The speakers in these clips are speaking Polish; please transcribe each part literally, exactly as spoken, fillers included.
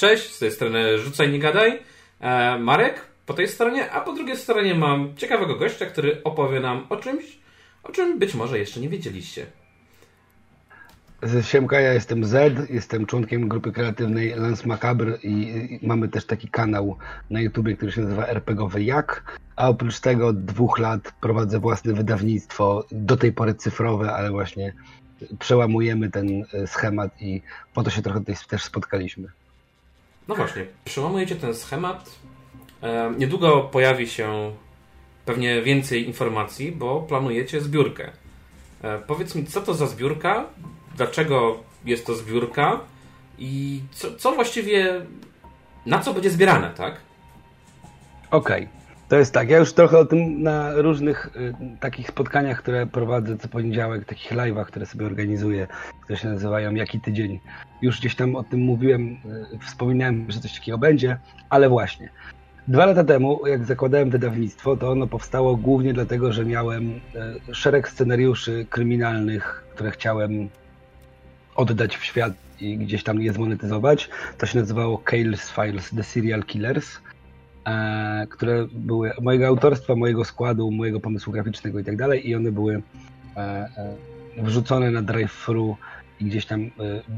Cześć, z tej strony Rzucaj Nie Gadaj, e, Marek po tej stronie, a po drugiej stronie mam ciekawego gościa, który opowie nam o czymś, o czym być może jeszcze nie wiedzieliście. Siemka, ja jestem Zed, jestem członkiem grupy kreatywnej Lans Macabre i mamy też taki kanał na YouTubie, który się nazywa RPGowy Jak, a oprócz tego od dwóch lat prowadzę własne wydawnictwo, do tej pory cyfrowe, ale właśnie przełamujemy ten schemat i po to się trochę tutaj też spotkaliśmy. No właśnie, przełamujecie ten schemat, niedługo pojawi się pewnie więcej informacji, bo planujecie zbiórkę. Powiedz mi, co to za zbiórka? Dlaczego jest to zbiórka i co, co właściwie, na co będzie zbierane, tak? Okej, okay. To jest tak, ja już trochę o tym na różnych y, takich spotkaniach, które prowadzę co poniedziałek, takich live'ach, które sobie organizuję, które się nazywają Jaki tydzień, już gdzieś tam o tym mówiłem, y, wspominałem, że coś takiego będzie, ale właśnie. Dwa lata temu, jak zakładałem wydawnictwo, to ono powstało głównie dlatego, że miałem y, szereg scenariuszy kryminalnych, które chciałem oddać w świat i gdzieś tam je zmonetyzować. To się nazywało Cales Files, The Serial Killers, e, które były mojego autorstwa, mojego składu, mojego pomysłu graficznego i tak dalej. I one były e, e, wrzucone na drive-thru i gdzieś tam e,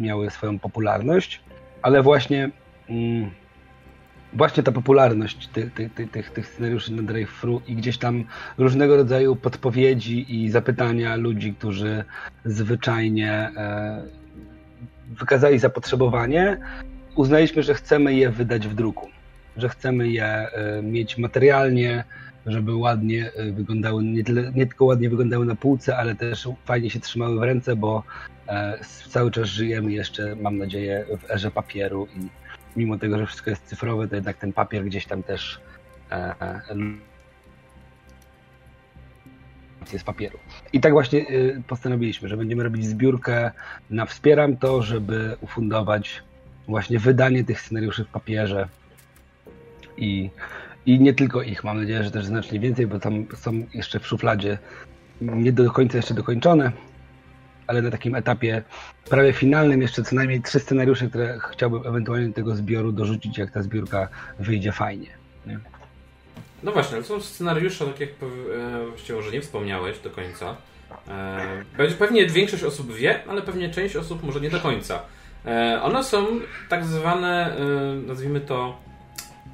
miały swoją popularność. Ale właśnie, mm, właśnie ta popularność tych, tych, tych, tych scenariuszy na drive-thru i gdzieś tam różnego rodzaju podpowiedzi i zapytania ludzi, którzy zwyczajnie e, wykazali zapotrzebowanie, uznaliśmy, że chcemy je wydać w druku, że chcemy je mieć materialnie, żeby ładnie wyglądały, nie, tyle, nie tylko ładnie wyglądały na półce, ale też fajnie się trzymały w ręce, bo cały czas żyjemy jeszcze, mam nadzieję, w erze papieru i mimo tego, że wszystko jest cyfrowe, to jednak ten papier gdzieś tam też z papieru. I tak właśnie postanowiliśmy, że będziemy robić zbiórkę na wspieram kropka to, żeby ufundować właśnie wydanie tych scenariuszy w papierze i, i nie tylko ich. Mam nadzieję, że też znacznie więcej, bo tam są jeszcze w szufladzie nie do końca jeszcze dokończone, ale na takim etapie prawie finalnym jeszcze co najmniej trzy scenariusze, które chciałbym ewentualnie do tego zbioru dorzucić, jak ta zbiórka wyjdzie fajnie. Nie? No właśnie, ale są scenariusze, tak jak właściwie może nie wspomniałeś do końca. Pewnie większość osób wie, ale pewnie część osób może nie do końca. One są tak zwane, nazwijmy to,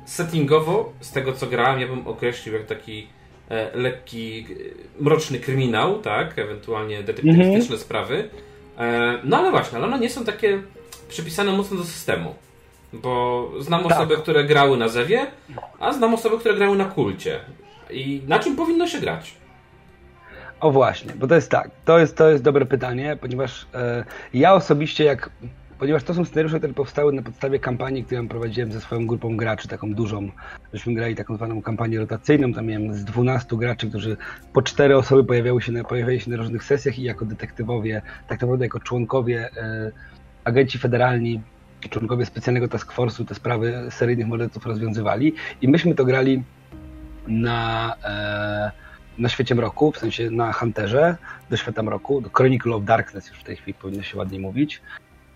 settingowo, z tego co grałem, ja bym określił jak taki lekki, mroczny kryminał, tak, ewentualnie detektywistyczne mhm. sprawy. No ale właśnie, ale one nie są takie przypisane mocno do systemu. Bo znam osoby, tak. które grały na Zewie, a znam osoby, które grały na Kulcie. I na czym powinno się grać? O właśnie, bo to jest tak, to jest, to jest dobre pytanie, ponieważ e, ja osobiście jak, ponieważ to są scenariusze, które powstały na podstawie kampanii, którą prowadziłem ze swoją grupą graczy, taką dużą, żeśmy grali taką zwaną kampanię rotacyjną, tam miałem z dwunastu graczy, którzy po cztery osoby pojawiały się na, pojawiali się na różnych sesjach i jako detektywowie, tak naprawdę jako członkowie, e, agenci federalni, członkowie specjalnego task force'u te sprawy seryjnych morderców rozwiązywali i myśmy to grali na, e, na Świecie Mroku, w sensie na Hunterze do Świata Mroku, do Chronicle of Darkness już w tej chwili powinno się ładnie mówić.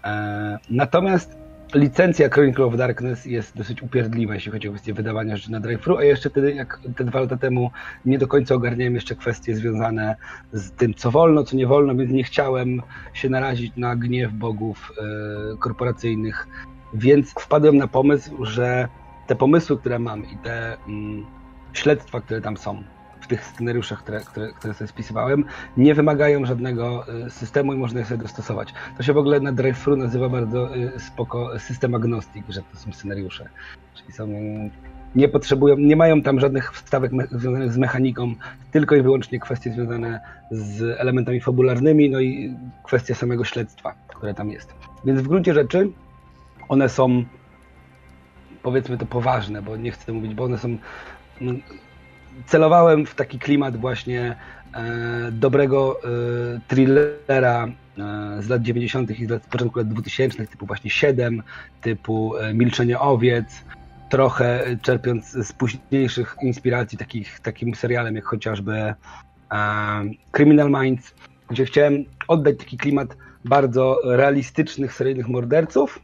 E, natomiast licencja Chronicle of Darkness jest dosyć upierdliwa, jeśli chodzi o kwestię wydawania rzeczy na drive-thru, a jeszcze wtedy, jak te dwa lata temu, nie do końca ogarniałem jeszcze kwestie związane z tym, co wolno, co nie wolno, więc nie chciałem się narazić na gniew bogów yy, korporacyjnych, więc wpadłem na pomysł, że te pomysły, które mam i te mm, śledztwa, które tam są, w tych scenariuszach, które, które, które sobie spisywałem, nie wymagają żadnego systemu i można je sobie dostosować. To się w ogóle na drive-thru nazywa bardzo spoko system agnostic, że to są scenariusze. Czyli są, nie potrzebują, nie mają tam żadnych wstawek me- związanych z mechaniką, tylko i wyłącznie kwestie związane z elementami fabularnymi, no i kwestia samego śledztwa, które tam jest. Więc w gruncie rzeczy one są, powiedzmy to poważne, bo nie chcę mówić, bo one są... No, celowałem w taki klimat właśnie e, dobrego e, thrillera e, z lat dziewięćdziesiątych i z początku lat dwutysięcznych, typu właśnie siedem, typu e, Milczenie owiec, trochę czerpiąc z późniejszych inspiracji takich, takim serialem jak chociażby e, Criminal Minds, gdzie chciałem oddać taki klimat bardzo realistycznych seryjnych morderców,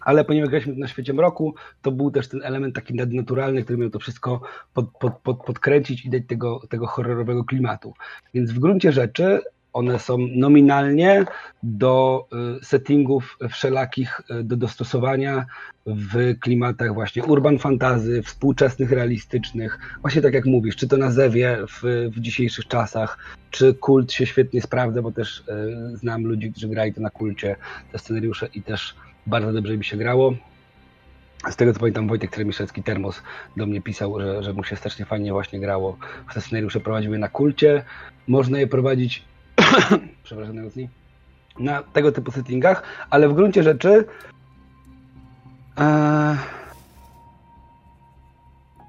ale ponieważ graliśmy na świecie mroku, to był też ten element taki nadnaturalny, który miał to wszystko pod, pod, pod, podkręcić i dać tego, tego horrorowego klimatu. Więc w gruncie rzeczy one są nominalnie do settingów wszelakich do dostosowania w klimatach właśnie urban fantasy, współczesnych, realistycznych. Właśnie tak jak mówisz, czy to na Zewie w, w dzisiejszych czasach, czy Kult się świetnie sprawdza, bo też znam ludzi, którzy grali to na Kulcie, te scenariusze i też bardzo dobrze mi się grało. Z tego co pamiętam, Wojtek Tremiszewski, Termos, do mnie pisał, że, że mu się strasznie fajnie właśnie grało. Te scenariusze prowadziły na Kulcie. Można je prowadzić przepraszam, na tego typu settingach, ale w gruncie rzeczy e,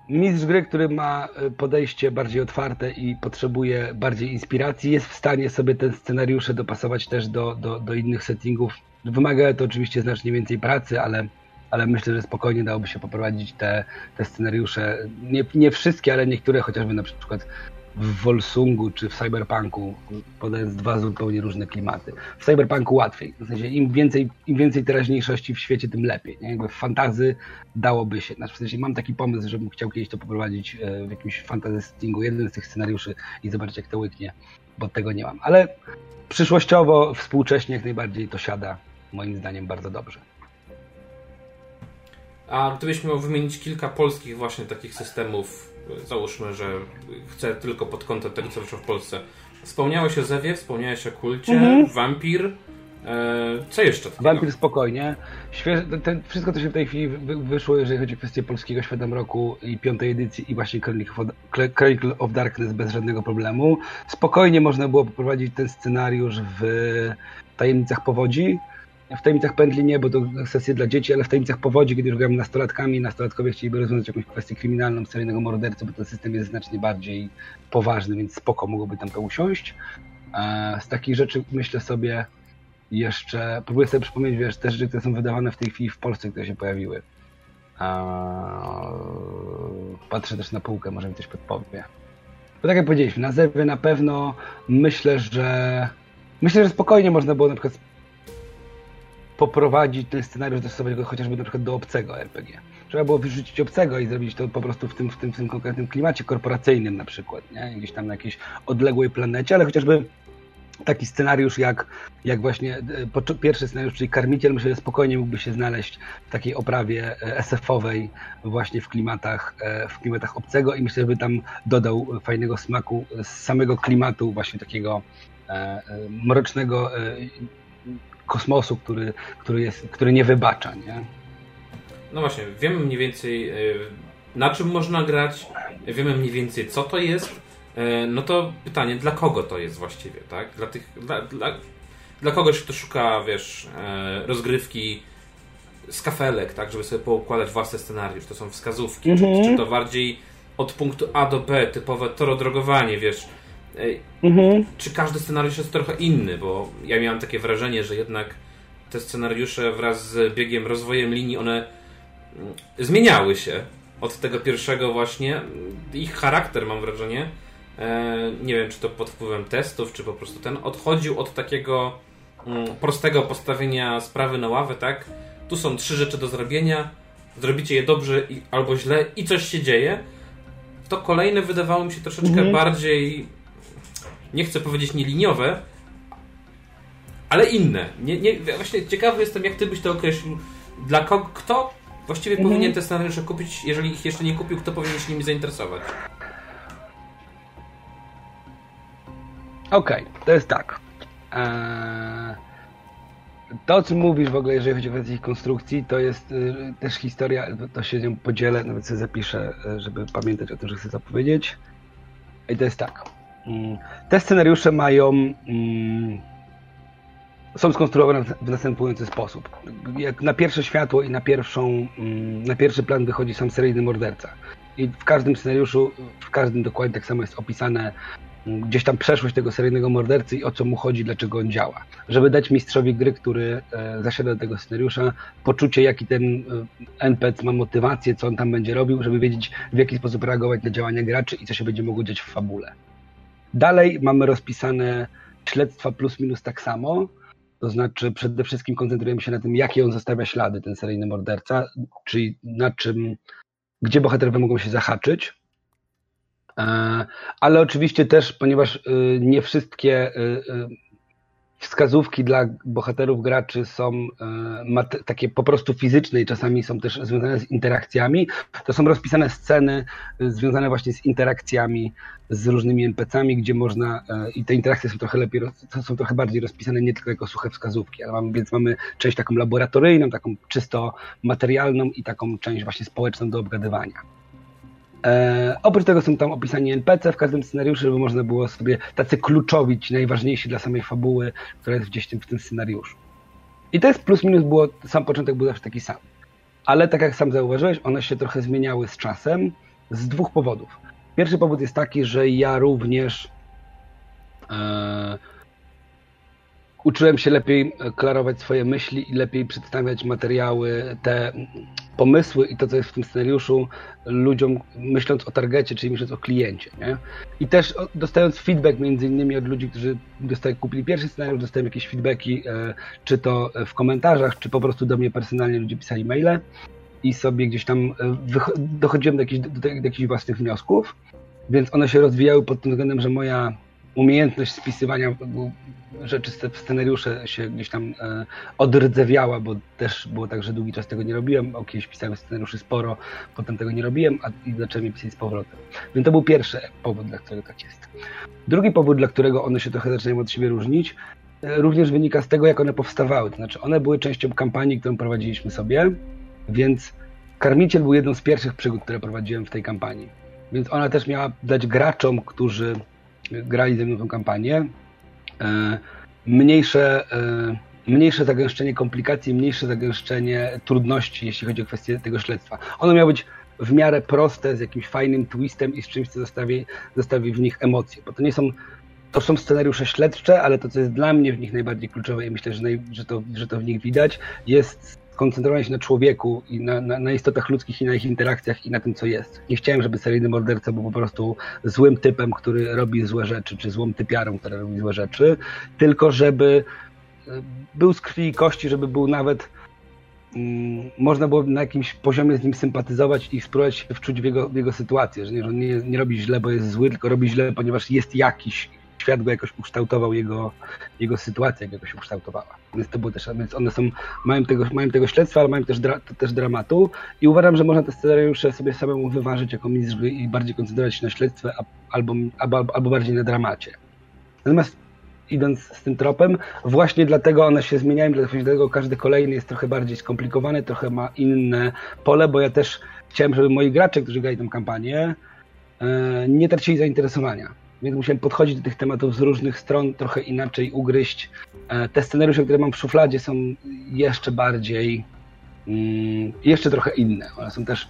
mistrz gry, który ma podejście bardziej otwarte i potrzebuje bardziej inspiracji, jest w stanie sobie te scenariusze dopasować też do, do, do innych settingów. Wymaga to oczywiście znacznie więcej pracy, ale, ale myślę, że spokojnie dałoby się poprowadzić te, te scenariusze. Nie, nie wszystkie, ale niektóre, chociażby na przykład w Wolsungu czy w Cyberpunku, podając dwa zupełnie różne klimaty. W Cyberpunku łatwiej, w sensie im więcej, im więcej teraźniejszości w świecie, tym lepiej. Nie? Jakby w fantasy dałoby się. Znaczy, w sensie mam taki pomysł, żebym chciał kiedyś to poprowadzić w jakimś fantasy settingu, jeden z tych scenariuszy i zobaczyć, jak to łyknie, bo tego nie mam. Ale przyszłościowo, współcześnie jak najbardziej to siada, moim zdaniem, bardzo dobrze. A gdybyś miał wymienić kilka polskich właśnie takich systemów, załóżmy, że chcę tylko pod kątem tego, co wyszło w Polsce. Wspomniałeś o Zewie, wspomniałeś o Kulcie, mhm. Wampir. Eee, co jeszcze? Wampir spokojnie. Świeże, ten, wszystko, co się w tej chwili wyszło, jeżeli chodzi o kwestię polskiego świata mroku i piątej edycji i właśnie Chronicle of Darkness bez żadnego problemu. Spokojnie można było poprowadzić ten scenariusz w Tajemnicach Powodzi. W Tajemnicach Pętli nie, bo to sesje dla dzieci, ale w Tajemnicach Powodzi, kiedy już gramy nastolatkami, nastolatkowie chcieliby rozwiązać jakąś kwestię kryminalną, seryjnego mordercy, bo ten system jest znacznie bardziej poważny, więc spoko, mogłoby tam to usiąść. Z takich rzeczy myślę sobie jeszcze, próbuję sobie przypomnieć, wiesz, te rzeczy, które są wydawane w tej chwili w Polsce, które się pojawiły. Patrzę też na półkę, może mi coś podpowie. Bo tak jak powiedzieliśmy, na Zewie na pewno myślę, że myślę, że spokojnie można było na przykład poprowadzić ten scenariusz dostosować go chociażby na przykład do obcego R P G. Trzeba było wyrzucić obcego i zrobić to po prostu w tym, w tym, w tym konkretnym klimacie korporacyjnym na przykład, nie? Gdzieś tam na jakiejś odległej planecie, ale chociażby taki scenariusz jak, jak właśnie pierwszy scenariusz, czyli Karmiciel, myślę, że spokojnie mógłby się znaleźć w takiej oprawie es efowej właśnie w klimatach, w klimatach obcego i myślę, że by tam dodał fajnego smaku z samego klimatu właśnie takiego mrocznego kosmosu, który, który, jest, który nie wybacza, nie? No właśnie, wiemy mniej więcej na czym można grać, wiemy mniej więcej co to jest, no to pytanie, dla kogo to jest właściwie, tak? Dla tych, dla, dla, dla kogoś, kto szuka, wiesz, rozgrywki z kafelek, tak? Żeby sobie poukładać własny scenariusz, to są wskazówki, mhm. czy, czy to bardziej od punktu A do B, typowe torodrogowanie, wiesz, Mhm. czy każdy scenariusz jest trochę inny, bo ja miałem takie wrażenie, że jednak te scenariusze wraz z biegiem, rozwojem linii, one zmieniały się od tego pierwszego właśnie. Ich charakter, mam wrażenie, nie wiem, czy to pod wpływem testów, czy po prostu ten, odchodził od takiego prostego postawienia sprawy na ławę, tak? Tu są trzy rzeczy do zrobienia, zrobicie je dobrze albo źle i coś się dzieje. To kolejne wydawało mi się troszeczkę mhm. bardziej, nie chcę powiedzieć nieliniowe, ale inne. Nie, nie, właśnie ciekawy jestem, jak ty byś to określił. Dla kogo, kto właściwie mhm. powinien te scenariusze kupić, jeżeli ich jeszcze nie kupił, kto powinien się nimi zainteresować? Okej, okay, to jest tak. Eee, to, o czym mówisz w ogóle, jeżeli chodzi o kwestię konstrukcji, to jest y, też historia, to się nią podzielę, nawet sobie zapiszę, żeby pamiętać o tym, że chcę to powiedzieć. I to jest tak. Te scenariusze mają, są skonstruowane w następujący sposób. Jak na pierwsze światło i na, pierwszą, na pierwszy plan wychodzi sam seryjny morderca. I w każdym scenariuszu, w każdym dokładnie tak samo jest opisane gdzieś tam przeszłość tego seryjnego mordercy i o co mu chodzi, dlaczego on działa. Żeby dać mistrzowi gry, który zasiada do tego scenariusza, poczucie, jaki ten N P C ma motywację, co on tam będzie robił, żeby wiedzieć, w jaki sposób reagować na działania graczy i co się będzie mogło dziać w fabule. Dalej mamy rozpisane śledztwa plus minus tak samo, To znaczy przede wszystkim koncentrujemy się na tym, jakie on zostawia ślady, ten seryjny morderca, czyli na czym, gdzie bohaterowie mogą się zahaczyć. Ale oczywiście też, ponieważ nie wszystkie wskazówki dla bohaterów graczy są takie po prostu fizyczne i czasami są też związane z interakcjami, to są rozpisane sceny związane właśnie z interakcjami z różnymi en pi si ami, gdzie można, i te interakcje są trochę lepiej, są trochę bardziej rozpisane, nie tylko jako suche wskazówki, ale mamy, więc mamy część taką laboratoryjną, taką czysto materialną i taką część właśnie społeczną do obgadywania. E, oprócz tego są tam opisani en pi si w każdym scenariuszu, żeby można było sobie tacy kluczowi, ci najważniejsi dla samej fabuły, która jest gdzieś w tym, w tym scenariuszu. I to jest plus minus, było, sam początek był zawsze taki sam. Ale tak jak sam zauważyłeś, one się trochę zmieniały z czasem z dwóch powodów. Pierwszy powód jest taki, że ja również e, uczyłem się lepiej klarować swoje myśli i lepiej przedstawiać materiały, te pomysły i to, co jest w tym scenariuszu ludziom, myśląc o targecie, czyli myśląc o kliencie, nie? I też dostając feedback między innymi od ludzi, którzy dostali, kupili pierwszy scenariusz, dostałem jakieś feedbacki, czy to w komentarzach, czy po prostu do mnie personalnie ludzie pisali maile i sobie gdzieś tam dochodziłem do jakichś, do, do jakichś własnych wniosków, więc one się rozwijały pod tym względem, że moja umiejętność spisywania rzeczy w scenariusze się gdzieś tam odrdzewiała, bo też było tak, że długi czas tego nie robiłem, o kiedyś pisałem scenariuszy sporo, potem tego nie robiłem a i zacząłem je pisać z powrotem. Więc to był pierwszy powód, dla którego tak jest. Drugi powód, dla którego one się trochę zaczynają od siebie różnić, również wynika z tego, jak one powstawały. To znaczy one były częścią kampanii, którą prowadziliśmy sobie, więc Karmiciel był jedną z pierwszych przygód, które prowadziłem w tej kampanii. Więc ona też miała dać graczom, którzy grali ze mną tę kampanię, mniejsze, mniejsze zagęszczenie komplikacji, mniejsze zagęszczenie trudności, jeśli chodzi o kwestię tego śledztwa. Ono miało być w miarę proste, z jakimś fajnym twistem i z czymś, co zostawi, zostawi w nich emocje. Bo to nie są, to są scenariusze śledcze, ale to, co jest dla mnie w nich najbardziej kluczowe i myślę, że, naj, że, to, że to w nich widać, jest skoncentrowanie się na człowieku i na, na, na istotach ludzkich i na ich interakcjach i na tym, co jest. Nie chciałem, żeby seryjny morderca był po prostu złym typem, który robi złe rzeczy, czy złą typiarą, która robi złe rzeczy, tylko żeby był z krwi i kości, żeby był nawet, mm, można było na jakimś poziomie z nim sympatyzować i spróbować się wczuć w jego, w jego sytuację, że nie, on nie, nie robi źle, bo jest zły, tylko robi źle, ponieważ jest jakiś. Świat go jakoś ukształtował, jego, jego sytuacja jakoś ukształtowała. Więc to było też, więc one są, mają tego, mają tego śledztwa, ale mają też, dra, też dramatu i uważam, że można te scenariusze sobie samemu wyważyć jako mistrz i bardziej koncentrować się na śledztwie albo, albo, albo bardziej na dramacie. Natomiast idąc z tym tropem, właśnie dlatego one się zmieniają, dlatego każdy kolejny jest trochę bardziej skomplikowany, trochę ma inne pole, bo ja też chciałem, żeby moi gracze, którzy grali tę kampanię, nie tracili zainteresowania. Więc musiałem podchodzić do tych tematów z różnych stron, trochę inaczej ugryźć. Te scenariusze, które mam w szufladzie, są jeszcze bardziej, jeszcze trochę inne. One są też,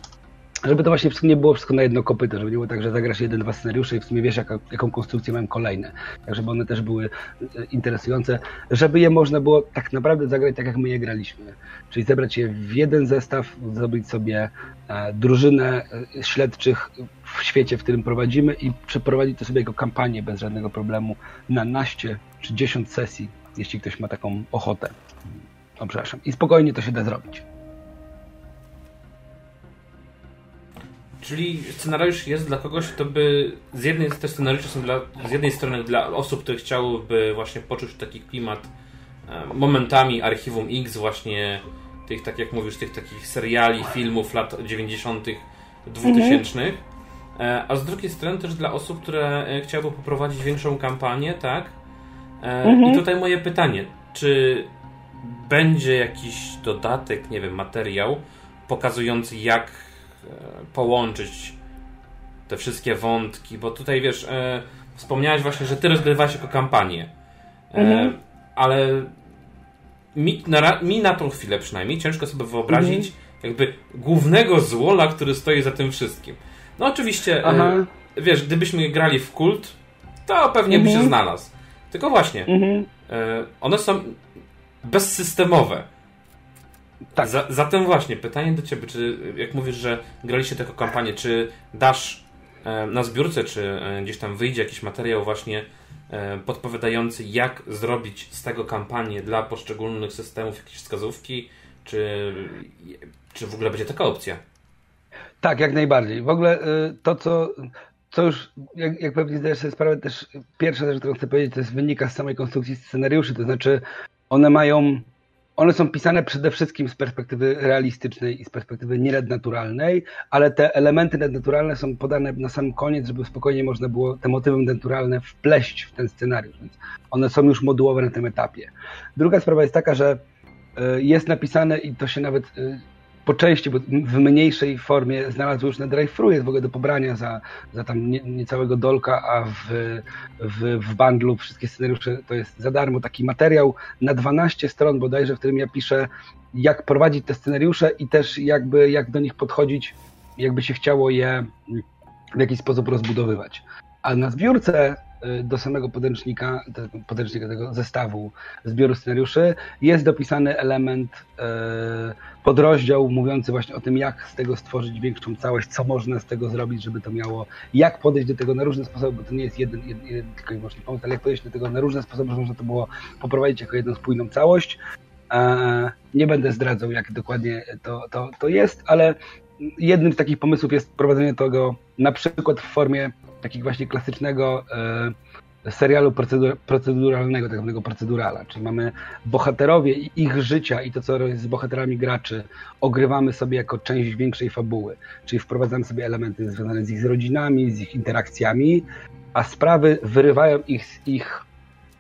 żeby to właśnie w sumie nie było wszystko na jedno kopyto, żeby nie było tak, że zagrasz jeden, dwa scenariusze i w sumie wiesz, jaka, jaką konstrukcję mam kolejne. Tak, żeby one też były interesujące, żeby je można było tak naprawdę zagrać tak, jak my je graliśmy. Czyli zebrać je w jeden zestaw, zrobić sobie drużynę śledczych w świecie, w którym prowadzimy i przeprowadzić to sobie jako kampanię bez żadnego problemu na naście czy dziesiąt sesji, jeśli ktoś ma taką ochotę. O, przepraszam. I spokojnie to się da zrobić. Czyli scenariusz jest dla kogoś, kto by... Z jednej, te scenariusze są dla, z jednej strony dla osób, które chciałyby właśnie poczuć taki klimat momentami Archiwum X, właśnie tych, tak jak mówisz, tych takich seriali, filmów lat dziewięćdziesiątych, dwutysięcznych. Mhm. A z drugiej strony też dla osób, które chciałyby poprowadzić większą kampanię, tak? Mhm. I tutaj moje pytanie, czy będzie jakiś dodatek, nie wiem, materiał pokazujący, jak połączyć te wszystkie wątki, bo tutaj wiesz, wspomniałeś właśnie, że ty rozgrywałeś jako kampanię, mhm. ale mi na, mi na tą chwilę przynajmniej ciężko sobie wyobrazić mhm. jakby głównego złola, który stoi za tym wszystkim. No oczywiście, e, wiesz, gdybyśmy grali w Kult, to pewnie mhm. by się znalazł. Tylko właśnie, mhm. e, one są bezsystemowe. Tak. Za, zatem właśnie, pytanie do Ciebie, czy jak mówisz, że graliście taką kampanię, czy dasz e, na zbiórce, czy e, gdzieś tam wyjdzie jakiś materiał właśnie podpowiadający, jak zrobić z tego kampanię dla poszczególnych systemów, jakieś wskazówki, czy, czy w ogóle będzie taka opcja? Tak, jak najbardziej. W ogóle to, co, co już, jak, jak pewnie zdajesz sobie sprawę, też pierwsza rzecz, którą chcę powiedzieć, to jest wynika z samej konstrukcji scenariuszy, to znaczy one mają, one są pisane przede wszystkim z perspektywy realistycznej i z perspektywy nienadnaturalnej, ale te elementy nadnaturalne są podane na sam koniec, żeby spokojnie można było te motywy nadnaturalne wpleść w ten scenariusz, więc one są już modułowe na tym etapie. Druga sprawa jest taka, że jest napisane i to się nawet po części, bo w mniejszej formie znalazł już na drive-thru, jest w ogóle do pobrania za, za tam nie, niecałego dolka, a w, w, w bundlu wszystkie scenariusze to jest za darmo. Taki materiał na dwanaście stron bodajże, w którym ja piszę, jak prowadzić te scenariusze i też jakby jak do nich podchodzić, jakby się chciało je w jakiś sposób rozbudowywać. A na zbiórce do samego podręcznika, podręcznika tego zestawu zbioru scenariuszy jest dopisany element, podrozdział mówiący właśnie o tym, jak z tego stworzyć większą całość, co można z tego zrobić, żeby to miało, jak podejść do tego na różne sposoby, bo to nie jest jeden, jeden, jeden tylko i wyłącznie pomysł, ale jak podejść do tego na różne sposoby, żeby można to było poprowadzić jako jedną spójną całość. Nie będę zdradzał, jak dokładnie to, to, to jest, ale jednym z takich pomysłów jest prowadzenie tego na przykład w formie takiego właśnie klasycznego y, serialu procedur, proceduralnego, tak zwanego procedurala, czyli mamy bohaterowie i ich życia i to, co z bohaterami graczy ogrywamy sobie jako część większej fabuły, czyli wprowadzamy sobie elementy związane z ich rodzinami, z ich interakcjami, a sprawy wyrywają ich z ich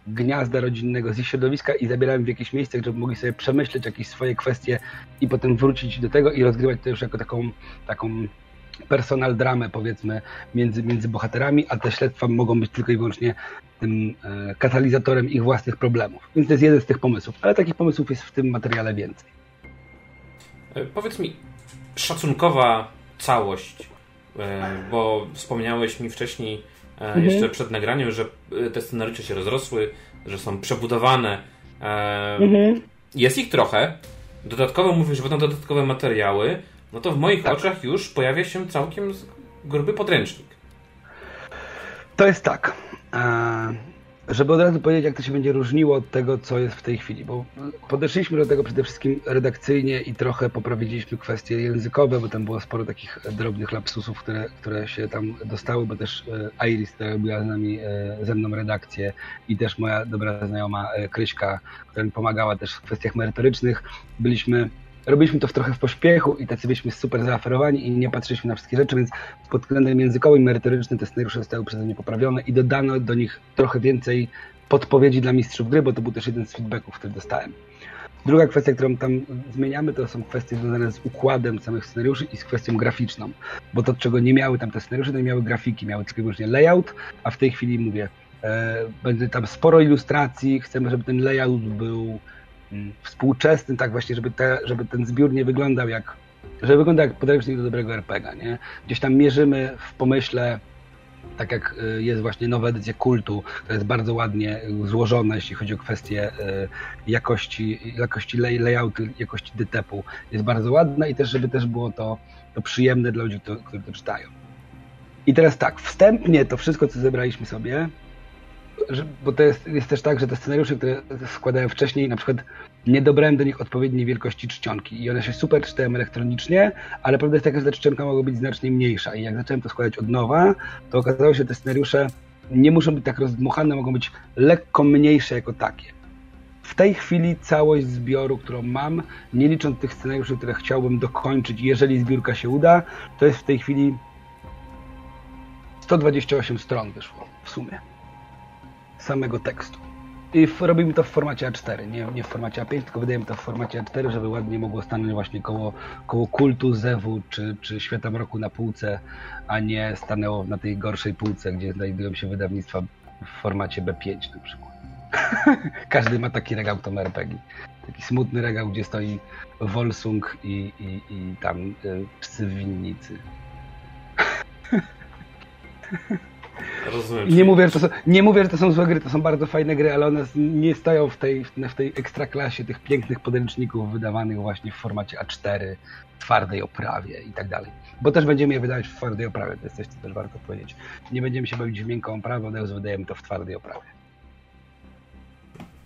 gniazda rodzinnego, z ich środowiska i zabieramy w jakieś miejsce, żeby mogli sobie przemyśleć jakieś swoje kwestie i potem wrócić do tego i rozgrywać to już jako taką, taką personal dramę, powiedzmy, między, między bohaterami, a te śledztwa mogą być tylko i wyłącznie tym e, katalizatorem ich własnych problemów. Więc to jest jeden z tych pomysłów, ale takich pomysłów jest w tym materiale więcej. E, powiedz mi, szacunkowa całość, e, bo wspomniałeś mi wcześniej e, mhm. jeszcze przed nagraniem, że te scenariusze się rozrosły, że są przebudowane. E, mhm. Jest ich trochę. Dodatkowo mówisz, że będą dodatkowe materiały. No to w moich tak. oczach już pojawia się całkiem gruby podręcznik. To jest tak. Żeby od razu powiedzieć, jak to się będzie różniło od tego, co jest w tej chwili, bo podeszliśmy do tego przede wszystkim redakcyjnie i trochę poprawiliśmy kwestie językowe, bo tam było sporo takich drobnych lapsusów, które, które się tam dostały, bo też Iris, która robiła z nami, ze mną redakcję i też moja dobra znajoma Kryśka, która mi pomagała też w kwestiach merytorycznych, byliśmy Robiliśmy to trochę w pośpiechu i tacy byliśmy super zaaferowani i nie patrzyliśmy na wszystkie rzeczy, więc pod względem merytorycznym, merytorycznym te scenariusze zostały przeze mnie poprawione i dodano do nich trochę więcej podpowiedzi dla mistrzów gry, bo to był też jeden z feedbacków, który dostałem. Druga kwestia, którą tam zmieniamy, to są kwestie związane z układem samych scenariuszy i z kwestią graficzną, bo to, czego nie miały tam te scenariusze, to nie miały grafiki, miały tylko wyłącznie layout, a w tej chwili mówię, e, będzie tam sporo ilustracji, chcemy, żeby ten layout był współczesny, tak właśnie, żeby, te, żeby ten zbiór nie wyglądał jak, żeby wyglądał jak podręcznik do dobrego er pe gie, nie? Gdzieś tam mierzymy w pomyśle, tak jak jest właśnie nowa edycja Kultu, to jest bardzo ładnie złożone, jeśli chodzi o kwestię jakości, jakości layoutu, jakości dytepu, jest bardzo ładna i też, żeby też było to, to przyjemne dla ludzi, którzy to czytają. I teraz tak, wstępnie to wszystko, co zebraliśmy sobie, bo to jest, jest też tak, że te scenariusze, które składałem wcześniej, na przykład nie dobrałem do nich odpowiedniej wielkości czcionki i one się super czytają elektronicznie, ale prawda jest taka, że ta czcionka mogła być znacznie mniejsza i jak zacząłem to składać od nowa, to okazało się, że te scenariusze nie muszą być tak rozdmuchane, mogą być lekko mniejsze jako takie. W tej chwili całość zbioru, którą mam, nie licząc tych scenariuszy, które chciałbym dokończyć, jeżeli zbiórka się uda, to jest w tej chwili sto dwadzieścia osiem stron wyszło w sumie samego tekstu. I robimy to w formacie A cztery, nie, nie w formacie A pięć, tylko wydajemy to w formacie A cztery, żeby ładnie mogło stanąć właśnie koło, koło Kultu, Zewu czy, czy Świata Mroku na półce, a nie stanęło na tej gorszej półce, gdzie znajdują się wydawnictwa w formacie B pięć na przykład. Każdy ma taki regał tom er pe gie. Taki smutny regał, gdzie stoi Wolsung i, i, i tam y, psy w winnicy. Rozumiem. Nie mówię, że to są, nie mówię, że to są złe gry, to są bardzo fajne gry, ale one nie stoją w tej, w tej ekstraklasie tych pięknych podręczników wydawanych właśnie w formacie A cztery, twardej oprawie i tak dalej. Bo też będziemy je wydawać w twardej oprawie, to jest coś, co też warto powiedzieć. Nie będziemy się bawić w miękką oprawę, ale już wydajemy to w twardej oprawie.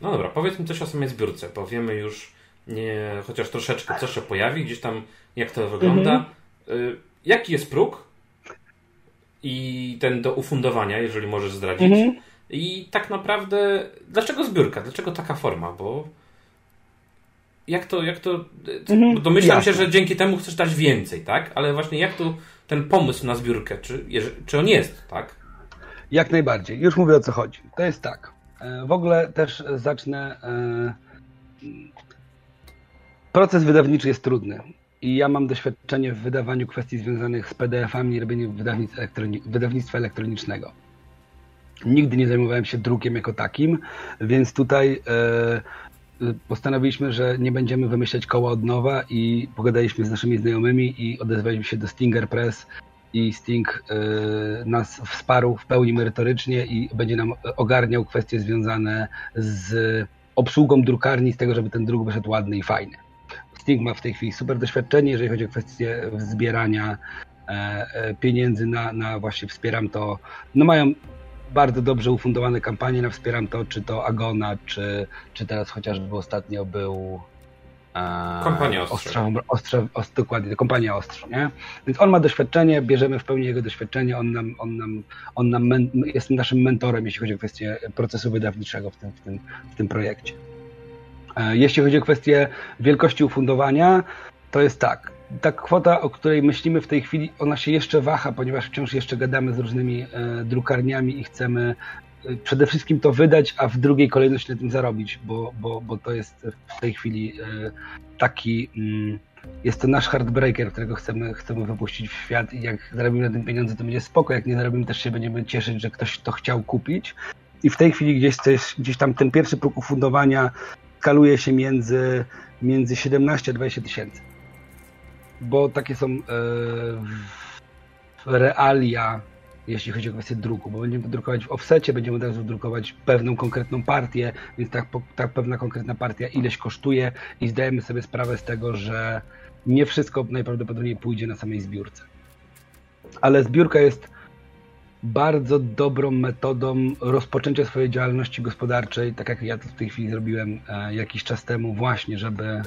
No dobra, powiedzmy coś o samej zbiórce, bo wiemy już nie, chociaż troszeczkę, co się pojawi, gdzieś tam jak to wygląda. Mhm. Jaki jest próg? I ten do ufundowania, jeżeli możesz zdradzić. Mm-hmm. I tak naprawdę, dlaczego zbiórka? Dlaczego taka forma? Bo jak to, jak to mm-hmm. domyślam Jasne. się, że dzięki temu chcesz dać więcej, tak? Ale właśnie jak to ten pomysł na zbiórkę, czy, czy on jest, tak? Jak najbardziej. Już mówię, o co chodzi. To jest tak. W ogóle też zacznę. Proces wydawniczy jest trudny. I ja mam doświadczenie w wydawaniu kwestii związanych z P D F-ami i robieniu wydawnictwa elektronicznego. Nigdy nie zajmowałem się drukiem jako takim, więc tutaj postanowiliśmy, że nie będziemy wymyślać koła od nowa i pogadaliśmy z naszymi znajomymi i odezwaliśmy się do Stinger Press i Sting nas wsparł w pełni merytorycznie i będzie nam ogarniał kwestie związane z obsługą drukarni, z tego, żeby ten druk wyszedł ładny i fajny. Sting ma w tej chwili super doświadczenie, jeżeli chodzi o kwestię zbierania pieniędzy na, na właśnie wspieram to. No mają bardzo dobrze ufundowane kampanie na wspieram to, czy to Agona, czy, czy teraz chociażby ostatnio był Kompania Ostrza. Ostrza, Ostrza dokładnie, Kompania Ostrza, nie? Więc on ma doświadczenie, bierzemy w pełni jego doświadczenie, on nam, on nam, on nam men, jest naszym mentorem, jeśli chodzi o kwestię procesu wydawniczego w tym, w tym, w tym projekcie. Jeśli chodzi o kwestię wielkości ufundowania, to jest tak. Ta kwota, o której myślimy w tej chwili, ona się jeszcze waha, ponieważ wciąż jeszcze gadamy z różnymi drukarniami i chcemy przede wszystkim to wydać, a w drugiej kolejności na tym zarobić, bo, bo, bo to jest w tej chwili taki... Jest to nasz heartbreaker, którego chcemy, chcemy wypuścić w świat i jak zarobimy na tym pieniądze, to będzie spoko. Jak nie zarobimy, też się będziemy cieszyć, że ktoś to chciał kupić. I w tej chwili gdzieś, gdzieś tam ten pierwszy próg ufundowania skaluje się między, między siedemnaście a dwadzieścia tysięcy, bo takie są yy, realia, jeśli chodzi o kwestię druku, bo będziemy drukować w offsecie, będziemy od razu drukować pewną konkretną partię, więc tak, tak pewna konkretna partia ileś kosztuje i zdajemy sobie sprawę z tego, że nie wszystko najprawdopodobniej pójdzie na samej zbiórce. Ale zbiórka jest bardzo dobrą metodą rozpoczęcia swojej działalności gospodarczej, tak jak ja to w tej chwili zrobiłem jakiś czas temu właśnie, żeby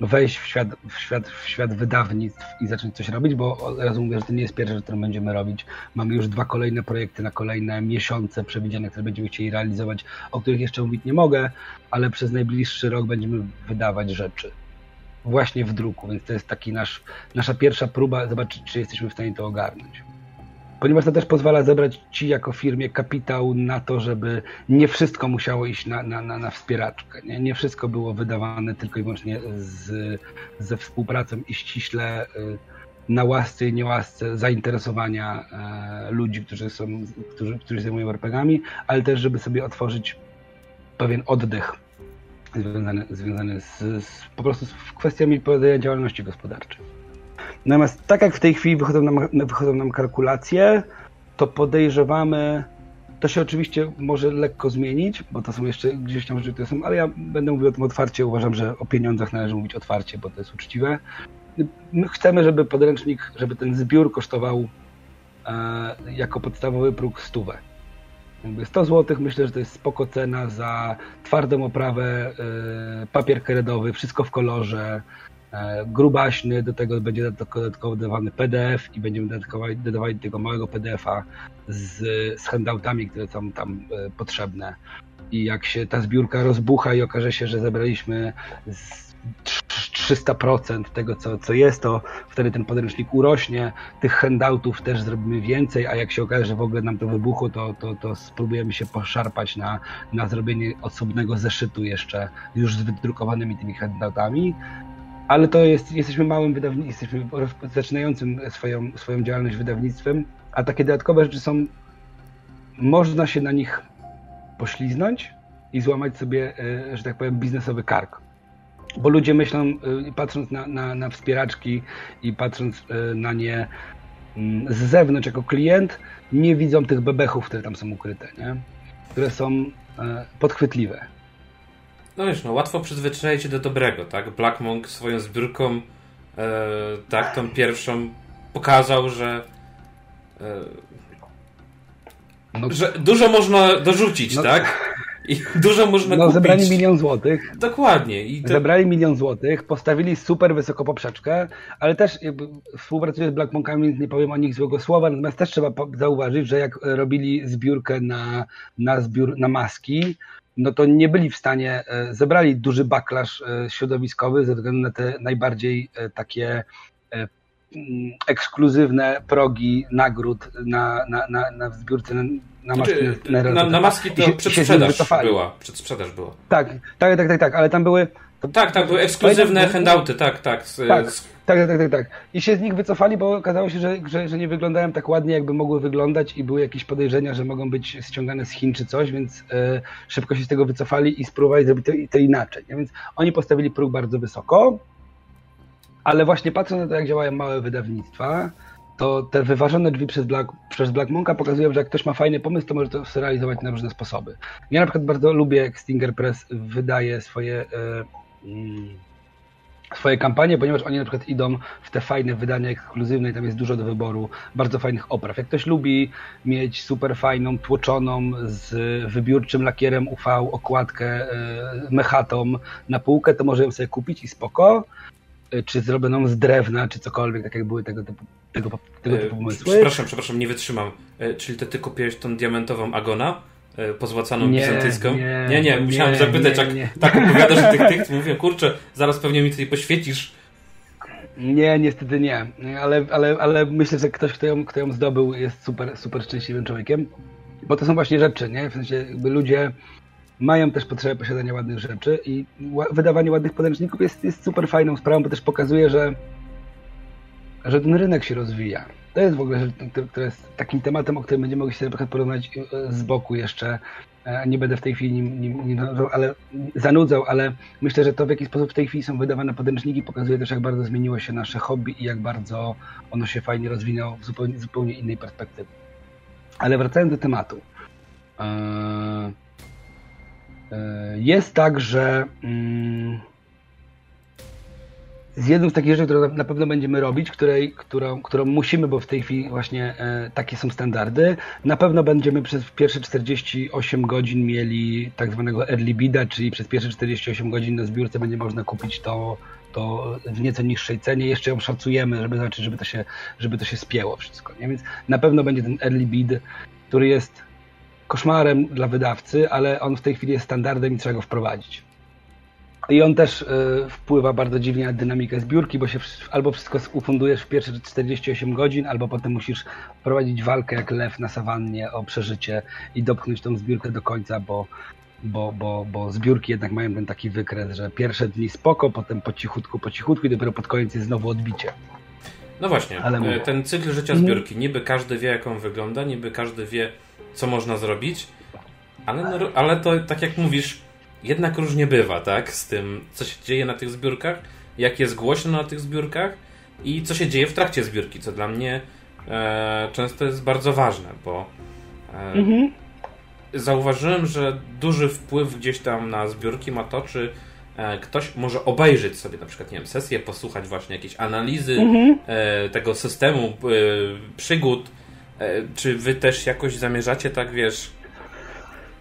wejść w świat, w świat, w świat wydawnictw i zacząć coś robić, bo od razu mówię, że to nie jest pierwsze, którą będziemy robić. Mamy już dwa kolejne projekty na kolejne miesiące przewidziane, które będziemy chcieli realizować, o których jeszcze mówić nie mogę, ale przez najbliższy rok będziemy wydawać rzeczy właśnie w druku, więc to jest taki nasz, nasza pierwsza próba zobaczyć, czy jesteśmy w stanie to ogarnąć. Ponieważ to też pozwala zebrać ci jako firmie kapitał na to, żeby nie wszystko musiało iść na, na, na, na wspieraczkę. Nie? Nie wszystko było wydawane tylko i wyłącznie z, ze współpracą i ściśle na łasce i niełasce zainteresowania ludzi, którzy są, którzy, którzy zajmują er pe gami, ale też żeby sobie otworzyć pewien oddech związany, związany z, z po prostu z kwestiami prowadzenia działalności gospodarczej. Natomiast tak jak w tej chwili wychodzą nam, wychodzą nam kalkulacje, to podejrzewamy, to się oczywiście może lekko zmienić, bo to są jeszcze gdzieś tam rzeczy, które są, ale ja będę mówił o tym otwarcie, uważam, że o pieniądzach należy mówić otwarcie, bo to jest uczciwe. My chcemy, żeby podręcznik, żeby ten zbiór kosztował e, jako podstawowy próg stówę. Jakby sto złotych, myślę, że to jest spoko cena za twardą oprawę, e, papier kredowy, wszystko w kolorze, grubaśny, do tego będzie dodatkowo dodawany P D F i będziemy dodawali do tego małego P D F-a z, z handoutami, które są tam potrzebne. I jak się ta zbiórka rozbucha i okaże się, że zebraliśmy z trzysta procent tego, co, co jest, to wtedy ten podręcznik urośnie, tych handoutów też zrobimy więcej, a jak się okaże, że w ogóle nam to wybuchło, to, to, to spróbujemy się poszarpać na, na zrobienie osobnego zeszytu jeszcze już z wydrukowanymi tymi handoutami. Ale to jest, jesteśmy małym wydawnictwem, jesteśmy zaczynającym swoją, swoją działalność wydawnictwem, a takie dodatkowe rzeczy są, można się na nich pośliznąć i złamać sobie, że tak powiem, biznesowy kark. Bo ludzie myślą, patrząc na, na, na wspieraczki i patrząc na nie, z zewnątrz jako klient nie widzą tych bebechów, które tam są ukryte, nie? Które są podchwytliwe. No wiesz, no łatwo przyzwyczaić się do dobrego, tak? Black Monk swoją zbiórką e, tak, tą pierwszą pokazał, że e, no, że dużo można dorzucić, no, tak? I dużo można no, kupić. No zebrali milion złotych. Dokładnie. I to... Zebrali milion złotych, postawili super wysoko poprzeczkę, ale też jakby współpracuję z Black Monkami, więc nie powiem o nich złego słowa, natomiast też trzeba zauważyć, że jak robili zbiórkę na, na, zbiór, na maski, no to nie byli w stanie, zebrali duży backlash środowiskowy ze względu na te najbardziej takie ekskluzywne progi nagród na, na, na, na zbiórce na, na maski. Na, na, na, na maski to się, przedsprzedaż się była. Przedsprzedaż była. Tak, tak, tak, tak, tak, ale tam były... To... Tak, tak, były ekskluzywne handouty, tak, tak. Z, tak. Z... Tak, tak, tak, tak. I się z nich wycofali, bo okazało się, że, że, że nie wyglądają tak ładnie, jakby mogły wyglądać i były jakieś podejrzenia, że mogą być ściągane z Chin czy coś, więc y, szybko się z tego wycofali i spróbowali zrobić to, to inaczej. A więc oni postawili próg bardzo wysoko, ale właśnie patrząc na to, jak działają małe wydawnictwa, to te wyważone drzwi przez Black, przez Black Monka pokazują, że jak ktoś ma fajny pomysł, to może to zrealizować na różne sposoby. Ja na przykład bardzo lubię, jak Stinger Press wydaje swoje... Y, y, swoje kampanie, ponieważ oni na przykład idą w te fajne wydania ekskluzywne i tam jest dużo do wyboru bardzo fajnych opraw. Jak ktoś lubi mieć super fajną, tłoczoną, z wybiórczym lakierem U V okładkę mechatą na półkę, to może ją sobie kupić i spoko, czy zrobioną z drewna, czy cokolwiek, tak jak były tego typu, tego, tego typu pomysły. Przepraszam, przepraszam, nie wytrzymam. Czyli to ty kupiłeś tą diamentową Agona? Pozłacaną bizantyjską. Nie, nie, nie musiałem nie, zapytać, nie, jak nie. Tak opowiadasz o tych tych, mówię, kurczę, zaraz pewnie mi tutaj poświecisz. Nie, niestety nie, ale, ale, ale myślę, że ktoś, kto ją, kto ją zdobył, jest super, super szczęśliwym człowiekiem, bo to są właśnie rzeczy, nie? W sensie jakby ludzie mają też potrzebę posiadania ładnych rzeczy i wydawanie ładnych podręczników jest, jest super fajną sprawą, bo też pokazuje, że, że ten rynek się rozwija. To jest w ogóle rzecz, która jest takim tematem, o którym będziemy mogli się na przykład porównać z boku jeszcze. Nie będę w tej chwili nim, nim, nim ale, zanudzał, ale myślę, że to w jaki sposób w tej chwili są wydawane podręczniki pokazuje też, jak bardzo zmieniło się nasze hobby i jak bardzo ono się fajnie rozwinęło w zupełnie, zupełnie innej perspektywy. Ale wracając do tematu. Jest tak, że... Z jedną z takich rzeczy, którą na pewno będziemy robić, której, którą, którą musimy, bo w tej chwili właśnie e, takie są standardy, na pewno będziemy przez pierwsze czterdzieści osiem godzin mieli tak zwanego early bida, czyli przez pierwsze czterdzieści osiem godzin na zbiórce będzie można kupić to, to w nieco niższej cenie. Jeszcze ją szacujemy, żeby znaczy, żeby to się, żeby to się spięło wszystko. Nie? Więc na pewno będzie ten early bid, który jest koszmarem dla wydawcy, ale on w tej chwili jest standardem i trzeba go wprowadzić. I on też y, wpływa bardzo dziwnie na dynamikę zbiórki, bo się albo wszystko ufundujesz w pierwsze czterdzieści osiem godzin, albo potem musisz prowadzić walkę jak lew na sawannie o przeżycie i dopchnąć tą zbiórkę do końca, bo, bo, bo, bo zbiórki jednak mają ten taki wykres, że pierwsze dni spoko, potem po cichutku, po cichutku i dopiero pod koniec jest znowu odbicie. No właśnie, Ale ten cykl życia zbiórki, niby każdy wie, jak on wygląda, niby każdy wie, co można zrobić, ale, no, ale to tak jak mówisz, jednak różnie bywa, tak? Z tym, co się dzieje na tych zbiórkach, jak jest głośno na tych zbiórkach i co się dzieje w trakcie zbiórki, co dla mnie e, często jest bardzo ważne, bo e, mhm. zauważyłem, że duży wpływ gdzieś tam na zbiórki ma to, czy e, ktoś może obejrzeć sobie na przykład, nie wiem, sesję, posłuchać właśnie jakiejś analizy mhm. e, tego systemu, e, przygód. E, czy wy też jakoś zamierzacie, tak wiesz?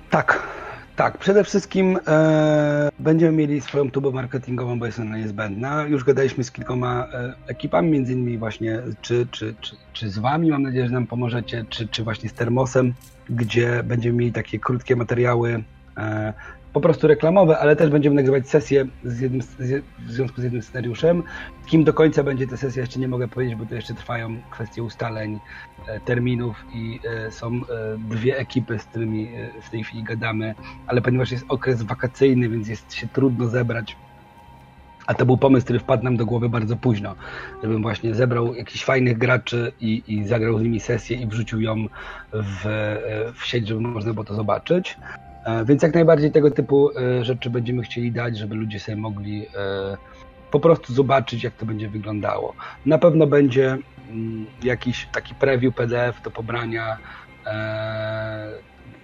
Tak. Tak, przede wszystkim e, będziemy mieli swoją tubę marketingową, bo jest ona niezbędna. Już gadaliśmy z kilkoma e, ekipami, między innymi właśnie czy, czy, czy, czy z wami, mam nadzieję, że nam pomożecie, czy, czy właśnie z Termosem, gdzie będziemy mieli takie krótkie materiały, e, po prostu reklamowe, ale też będziemy nagrywać sesję z jednym, z, w związku z jednym scenariuszem. Kim do końca będzie ta sesja, jeszcze nie mogę powiedzieć, bo to jeszcze trwają kwestie ustaleń, e, terminów i e, są e, dwie ekipy, z którymi e, w tej chwili gadamy, ale ponieważ jest okres wakacyjny, więc jest się trudno zebrać, a to był pomysł, który wpadł nam do głowy bardzo późno, żebym właśnie zebrał jakichś fajnych graczy i, i zagrał z nimi sesję i wrzucił ją w, w sieć, żeby można było to zobaczyć. Więc jak najbardziej tego typu rzeczy będziemy chcieli dać, żeby ludzie sobie mogli po prostu zobaczyć, jak to będzie wyglądało. Na pewno będzie jakiś taki preview P D F do pobrania e,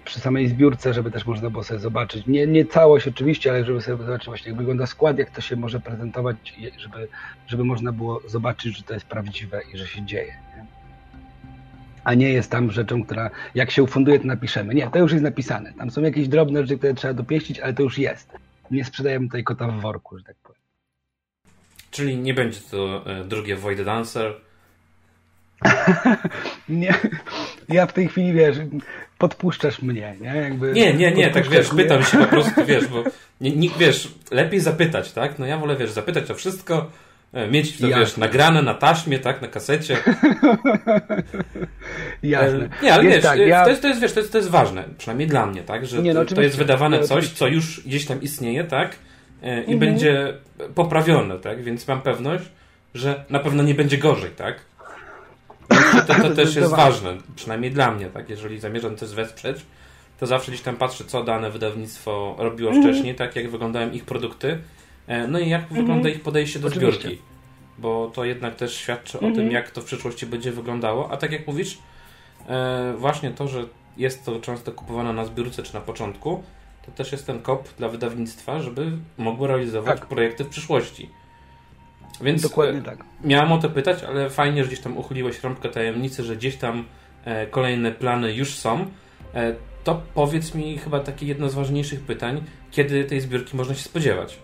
przy samej zbiórce, żeby też można było sobie zobaczyć. Nie, nie całość oczywiście, ale żeby sobie zobaczyć właśnie, jak wygląda skład, jak to się może prezentować, żeby, żeby można było zobaczyć, że to jest prawdziwe i że się dzieje. Nie? A nie jest tam rzeczą, która jak się ufunduje, to napiszemy. Nie, to już jest napisane. Tam są jakieś drobne rzeczy, które trzeba dopieścić, ale to już jest. Nie sprzedajemy tutaj kota w worku, że tak powiem. Czyli nie będzie to drugie Void Dancer? Nie. Ja w tej chwili, wiesz, podpuszczasz mnie, nie? Jakby nie, nie, nie, tak wiesz, mnie. Pytam się po prostu, wiesz, bo nikt, wiesz, lepiej zapytać, tak? No ja wolę, wiesz, zapytać o wszystko, mieć to, jasne, wiesz, nagrane na taśmie, tak, na kasecie. Jasne. Nie, ale jest, wiesz, tak, ja... to, jest, to, jest, wiesz to, jest, to jest ważne, przynajmniej dla mnie, tak, że nie, no, to jest wydawane coś, co już gdzieś tam istnieje, tak, i mhm. będzie poprawione, tak, więc mam pewność, że na pewno nie będzie gorzej, tak. To, to, to też jest ważne, przynajmniej dla mnie, tak, jeżeli zamierzam coś wesprzeć, to zawsze gdzieś tam patrzę, co dane wydawnictwo robiło mhm. wcześniej, tak, jak wyglądają ich produkty, no i jak mhm. wygląda ich podejście do Oczywiście. zbiórki, bo to jednak też świadczy mhm. o tym, jak to w przyszłości będzie wyglądało, a tak jak mówisz, e, właśnie to, że jest to często kupowane na zbiórce czy na początku, to też jest ten kop dla wydawnictwa, żeby mogło realizować tak. projekty w przyszłości. Więc dokładnie tak. Miałem o to pytać, ale fajnie, że gdzieś tam uchyliłeś rąbkę tajemnicy, że gdzieś tam e, kolejne plany już są. E, to powiedz mi chyba takie jedno z ważniejszych pytań, kiedy tej zbiórki można się spodziewać?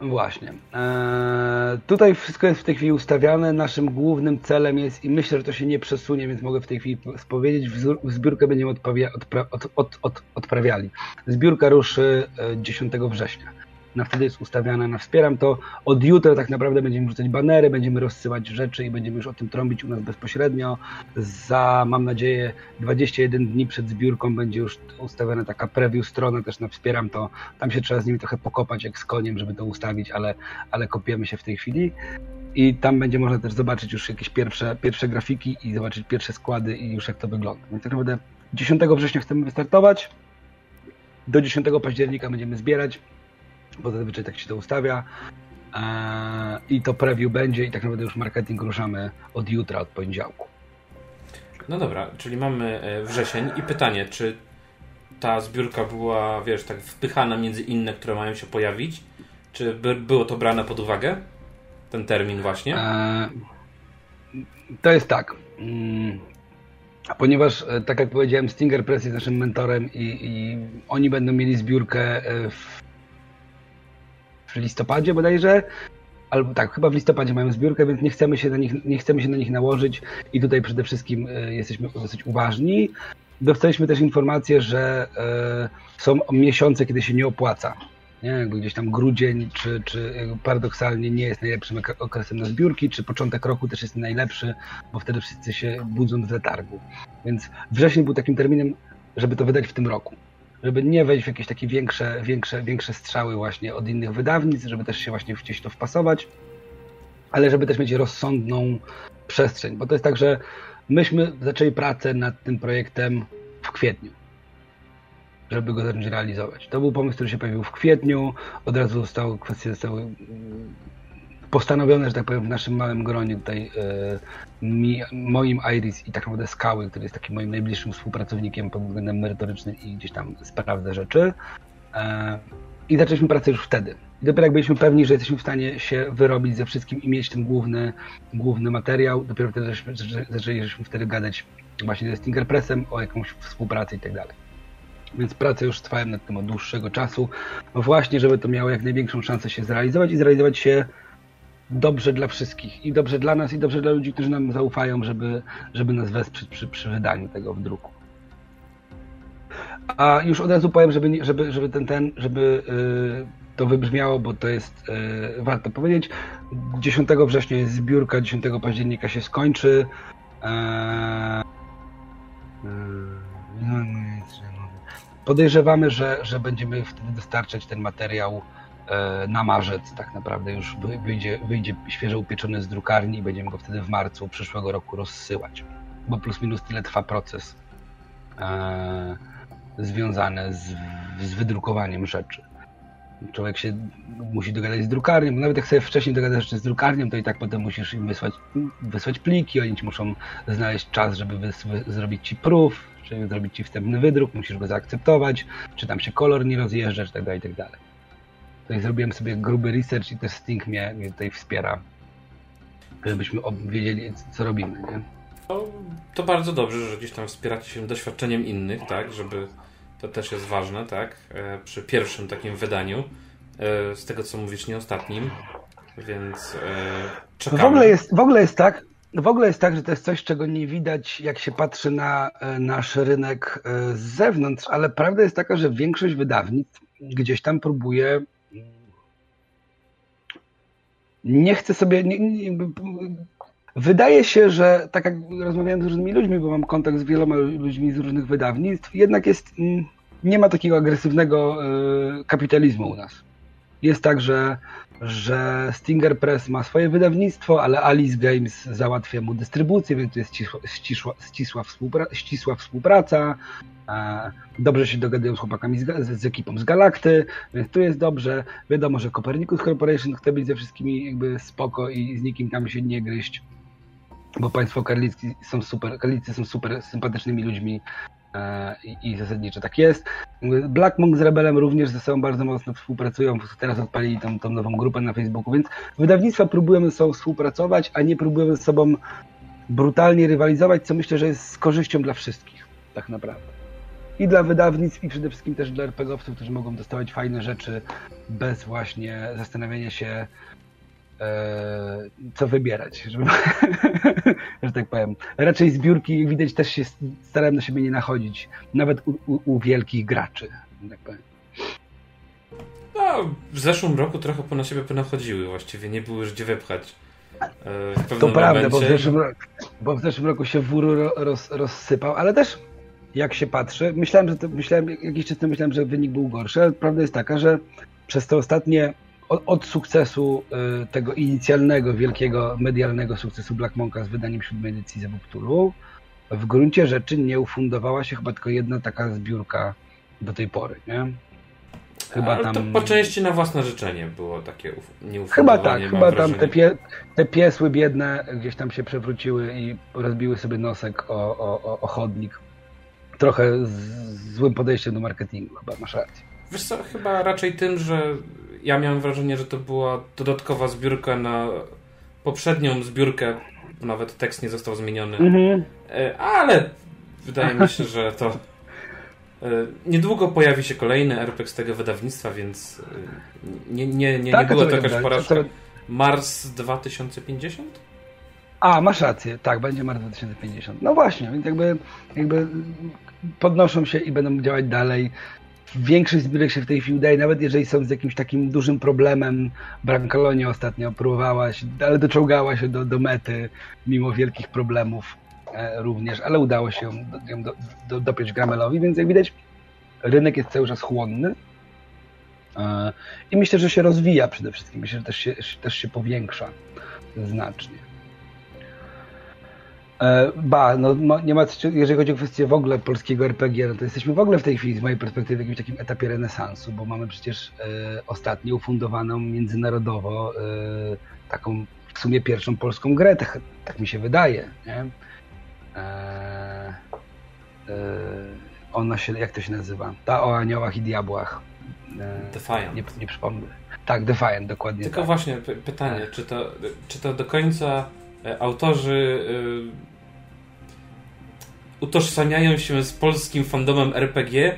Właśnie. Eee, tutaj wszystko jest w tej chwili ustawiane. Naszym głównym celem jest, i myślę, że to się nie przesunie, więc mogę w tej chwili powiedzieć, w zbiórkę będziemy odprawia, odpra, od, od, od, odprawiali. Zbiórka ruszy dziesiątego września. No wtedy jest ustawiana na wspieram to. Od jutra tak naprawdę będziemy rzucać banery, będziemy rozsyłać rzeczy i będziemy już o tym trąbić u nas bezpośrednio. Za, mam nadzieję, dwadzieścia jeden dni przed zbiórką będzie już ustawiona taka preview strona też na wspieram to. Tam się trzeba z nimi trochę pokopać jak z koniem, żeby to ustawić, ale, ale kopiemy się w tej chwili. I tam będzie można też zobaczyć już jakieś pierwsze, pierwsze grafiki i zobaczyć pierwsze składy i już jak to wygląda. Więc tak naprawdę dziesiątego września chcemy wystartować. Do dziesiątego października będziemy zbierać, bo zazwyczaj tak się to ustawia eee, i to preview będzie i tak naprawdę już marketing ruszamy od jutra, od poniedziałku. No dobra, czyli mamy wrzesień i pytanie, czy ta zbiórka była, wiesz, tak wpychana między inne, które mają się pojawić? Czy by, było to brane pod uwagę? Ten termin właśnie? Eee, to jest tak. Mm. Ponieważ, tak jak powiedziałem, Stinger Press jest naszym mentorem i, i oni będą mieli zbiórkę w w listopadzie bodajże, albo tak, chyba w listopadzie mają zbiórkę, więc nie chcemy się na nich, nie chcemy się na nich nałożyć i tutaj przede wszystkim jesteśmy dosyć uważni. Dostaliśmy też informację, że y, są miesiące, kiedy się nie opłaca. Nie? Gdzieś tam grudzień, czy, czy paradoksalnie nie jest najlepszym okresem na zbiórki, czy początek roku też jest najlepszy, bo wtedy wszyscy się budzą z letargu. Więc wrzesień był takim terminem, żeby to wydać w tym roku, żeby nie wejść w jakieś takie większe, większe, większe strzały właśnie od innych wydawnictw, żeby też się właśnie gdzieś to wpasować, ale żeby też mieć rozsądną przestrzeń, bo to jest tak, że myśmy zaczęli pracę nad tym projektem w kwietniu, żeby go zacząć realizować. To był pomysł, który się pojawił w kwietniu, od razu zostały kwestie zostały postanowione, że tak powiem, w naszym małym gronie tutaj yy, mi, moim Iris i tak naprawdę Skały, który jest takim moim najbliższym współpracownikiem pod względem merytorycznym i gdzieś tam sprawdza rzeczy. Yy, I zaczęliśmy pracę już wtedy. I dopiero jak byliśmy pewni, że jesteśmy w stanie się wyrobić ze wszystkim i mieć ten główny, główny materiał, dopiero wtedy zaczęliśmy wtedy gadać właśnie ze Stinger Pressem o jakąś współpracy i tak dalej. Więc prace już trwałem nad tym od dłuższego czasu, właśnie żeby to miało jak największą szansę się zrealizować i zrealizować się dobrze dla wszystkich i dobrze dla nas i dobrze dla ludzi, którzy nam zaufają, żeby, żeby nas wesprzeć przy, przy wydaniu tego w druku. A już od razu powiem, żeby, żeby, żeby, ten, ten, żeby yy, to wybrzmiało, bo to jest yy, warto powiedzieć. dziesiątego września jest zbiórka, dziesiątego października się skończy. Eee, podejrzewamy, że, że będziemy wtedy dostarczać ten materiał na marzec, tak naprawdę już wyjdzie, wyjdzie świeżo upieczony z drukarni i będziemy go wtedy w marcu przyszłego roku rozsyłać, bo plus minus tyle trwa proces e, związany z, z wydrukowaniem rzeczy. Człowiek się musi dogadać z drukarnią, bo nawet jak sobie wcześniej dogadasz się z drukarnią, to i tak potem musisz im wysłać, wysłać pliki, oni ci muszą znaleźć czas, żeby wysły, zrobić ci proof, czyli zrobić ci wstępny wydruk, musisz go zaakceptować, czy tam się kolor nie rozjeżdża, czy tak dalej, i tak dalej. Tutaj zrobiłem sobie gruby research i też Sting mnie tutaj wspiera, żebyśmy wiedzieli, co robimy, nie? To, to bardzo dobrze, że gdzieś tam wspieracie się doświadczeniem innych, tak, żeby... To też jest ważne, tak? E, przy pierwszym takim wydaniu. E, z tego, co mówisz, nie ostatnim. Więc e, czekamy. W ogóle jest, w ogóle jest tak, w ogóle jest tak, że to jest coś, czego nie widać, jak się patrzy na nasz rynek z zewnątrz, ale prawda jest taka, że większość wydawnictw gdzieś tam próbuje... Nie chce sobie... Nie, nie, nie, Wydaje się, że tak jak rozmawiałem z różnymi ludźmi, bo mam kontakt z wieloma ludźmi z różnych wydawnictw, jednak jest, nie ma takiego agresywnego kapitalizmu u nas. Jest tak, że, że Stinger Press ma swoje wydawnictwo, ale Alice Games załatwia mu dystrybucję, więc to jest cisła, ścisła, ścisła, współpra- ścisła współpraca. Dobrze się dogadują z chłopakami, z, z ekipą z Galakty, więc tu jest dobrze. Wiadomo, że Copernicus Corporation chce być ze wszystkimi jakby spoko i z nikim tam się nie gryźć. Bo państwo karlicy są super, karlicy są super sympatycznymi ludźmi e, i zasadniczo tak jest. Black Monk z Rebelem również ze sobą bardzo mocno współpracują. Teraz odpalili tą, tą nową grupę na Facebooku, więc wydawnictwa próbują ze sobą współpracować, a nie próbują ze sobą brutalnie rywalizować, co myślę, że jest z korzyścią dla wszystkich tak naprawdę. I dla wydawnictw, i przede wszystkim też dla RPGowców, którzy mogą dostawać fajne rzeczy bez właśnie zastanawiania się, co wybierać, żeby, że tak powiem. Raczej z biurki widać, też się starałem na siebie nie nachodzić, nawet u, u, u wielkich graczy, że tak powiem. No, w zeszłym roku trochę po na siebie nachodziły właściwie, nie było już gdzie wypchać. To prawda, bo w, zeszłym roku, bo w zeszłym roku się wór roz, rozsypał, ale też jak się patrzy, myślałem, że to, myślałem, jakiś czas temu myślałem, że wynik był gorszy, ale prawda jest taka, że przez te ostatnie Od, od sukcesu y, tego inicjalnego, wielkiego, medialnego sukcesu Black Monka z wydaniem siódmej edycji Zew Cthulhu, w gruncie rzeczy nie ufundowała się chyba tylko jedna taka zbiórka do tej pory, nie? Chyba ale tam... to po części na własne życzenie było takie nieufundowanie. Chyba tak, chyba wrażenie. Tam te, pie, te piesły biedne gdzieś tam się przewróciły i rozbiły sobie nosek o, o, o, o chodnik. Trochę z, z złym podejściem do marketingu, chyba masz rację. Wiesz co, chyba raczej tym, że ja miałem wrażenie, że to była dodatkowa zbiórka na poprzednią zbiórkę, nawet tekst nie został zmieniony, mm-hmm. ale wydaje mi się, że to niedługo pojawi się kolejny R P G z tego wydawnictwa, więc nie, nie, nie, tak, nie była to jakaś porażka. To... Mars dwa tysiące pięćdziesiąt? A, masz rację, tak, będzie Mars dwa tysiące pięćdziesiąt. No właśnie, więc jakby, jakby podnoszą się i będą działać dalej. Większość zbiórek się w tej chwili udaje, nawet jeżeli są z jakimś takim dużym problemem. Brancalonia ostatnio próbowała się, ale doczołgała się do, do mety, mimo wielkich problemów e, również, ale udało się ją, ją do, do, dopiąć Gramelowi, więc jak widać rynek jest cały czas chłonny e, i myślę, że się rozwija przede wszystkim, myślę, że też się, też się powiększa znacznie. Ba, no nie ma, jeżeli chodzi o kwestię w ogóle polskiego R P G, no to jesteśmy w ogóle w tej chwili z mojej perspektywy w jakimś takim etapie renesansu, bo mamy przecież e, ostatnio ufundowaną międzynarodowo e, taką w sumie pierwszą polską grę, tak, tak mi się wydaje, nie? E, e, ona się, jak to się nazywa? Ta o aniołach i diabłach. E, Defiant. Nie, nie przypomnę. Tak, Defiant, dokładnie. Tylko tak. Właśnie p- pytanie, e. czy, to, czy to do końca... Autorzy y, utożsamiają się z polskim fandomem R P G?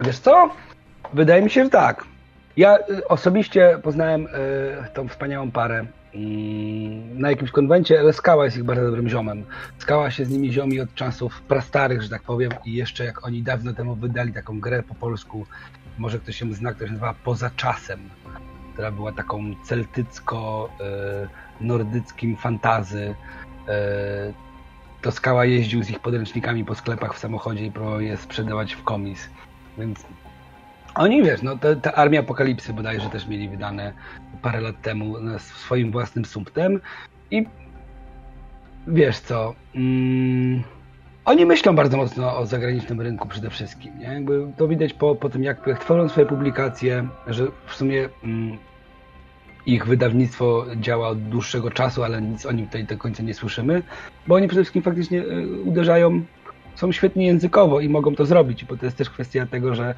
Wiesz co? Wydaje mi się, że tak. Ja osobiście poznałem y, tą wspaniałą parę y, na jakimś konwencie, ale Skała jest ich bardzo dobrym ziomem. Skała się z nimi ziomi od czasów prastarych, że tak powiem, i jeszcze jak oni dawno temu wydali taką grę po polsku, może ktoś się zna, która się nazywa Poza Czasem, która była taką celtycko-nordyckim fantazy. To Skała jeździł z ich podręcznikami po sklepach w samochodzie i próbował je sprzedawać w komis. Więc oni, wiesz, no, ta, ta Armia Apokalipsy bodajże też mieli wydane parę lat temu swoim własnym sumptem. I wiesz co... Mm... Oni myślą bardzo mocno o zagranicznym rynku przede wszystkim. Nie? Jakby to widać po, po tym, jak, jak tworzą swoje publikacje, że w sumie mm, ich wydawnictwo działa od dłuższego czasu, ale nic o nim tutaj do końca nie słyszymy, bo oni przede wszystkim faktycznie uderzają, są świetni językowo i mogą to zrobić, bo to jest też kwestia tego, że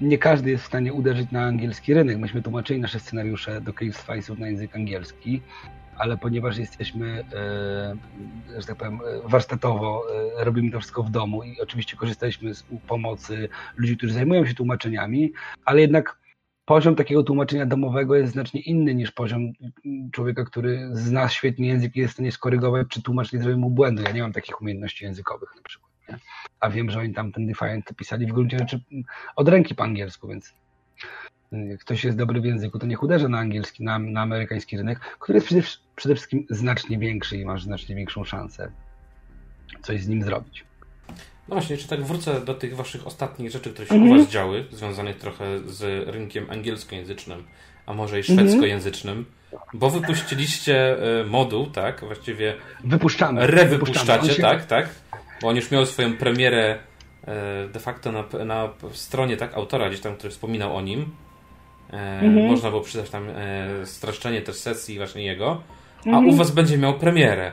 nie każdy jest w stanie uderzyć na angielski rynek. Myśmy tłumaczyli nasze scenariusze do Cales Filesów na język angielski, ale ponieważ jesteśmy, że tak powiem, warsztatowo, robimy to wszystko w domu i oczywiście korzystaliśmy z pomocy ludzi, którzy zajmują się tłumaczeniami, ale jednak poziom takiego tłumaczenia domowego jest znacznie inny niż poziom człowieka, który zna świetnie język i jest w stanie skorygować, czy tłumacz nie zrobił mu błędu. Ja nie mam takich umiejętności językowych na przykład. Nie? A wiem, że oni tam ten Defiant pisali w gruncie rzeczy od ręki po angielsku, więc jak ktoś jest dobry w języku, to niech uderza na angielski, na, na amerykański rynek, który jest przede, przede wszystkim znacznie większy i masz znacznie większą szansę coś z nim zrobić. No właśnie, czy tak wrócę do tych waszych ostatnich rzeczy, które się mm-hmm. u was działy, związanych trochę z rynkiem angielskojęzycznym, a może i szwedzkojęzycznym, mm-hmm. bo wypuściliście moduł, tak? Właściwie wypuszczamy. Rewypuszczacie, się... tak, tak. Bo on już miał swoją premierę de facto na, na stronie, tak, autora gdzieś tam, który wspominał o nim. Mm-hmm. Można było przydać tam streszczenie też sesji właśnie jego, a mm-hmm. u was będzie miał premierę.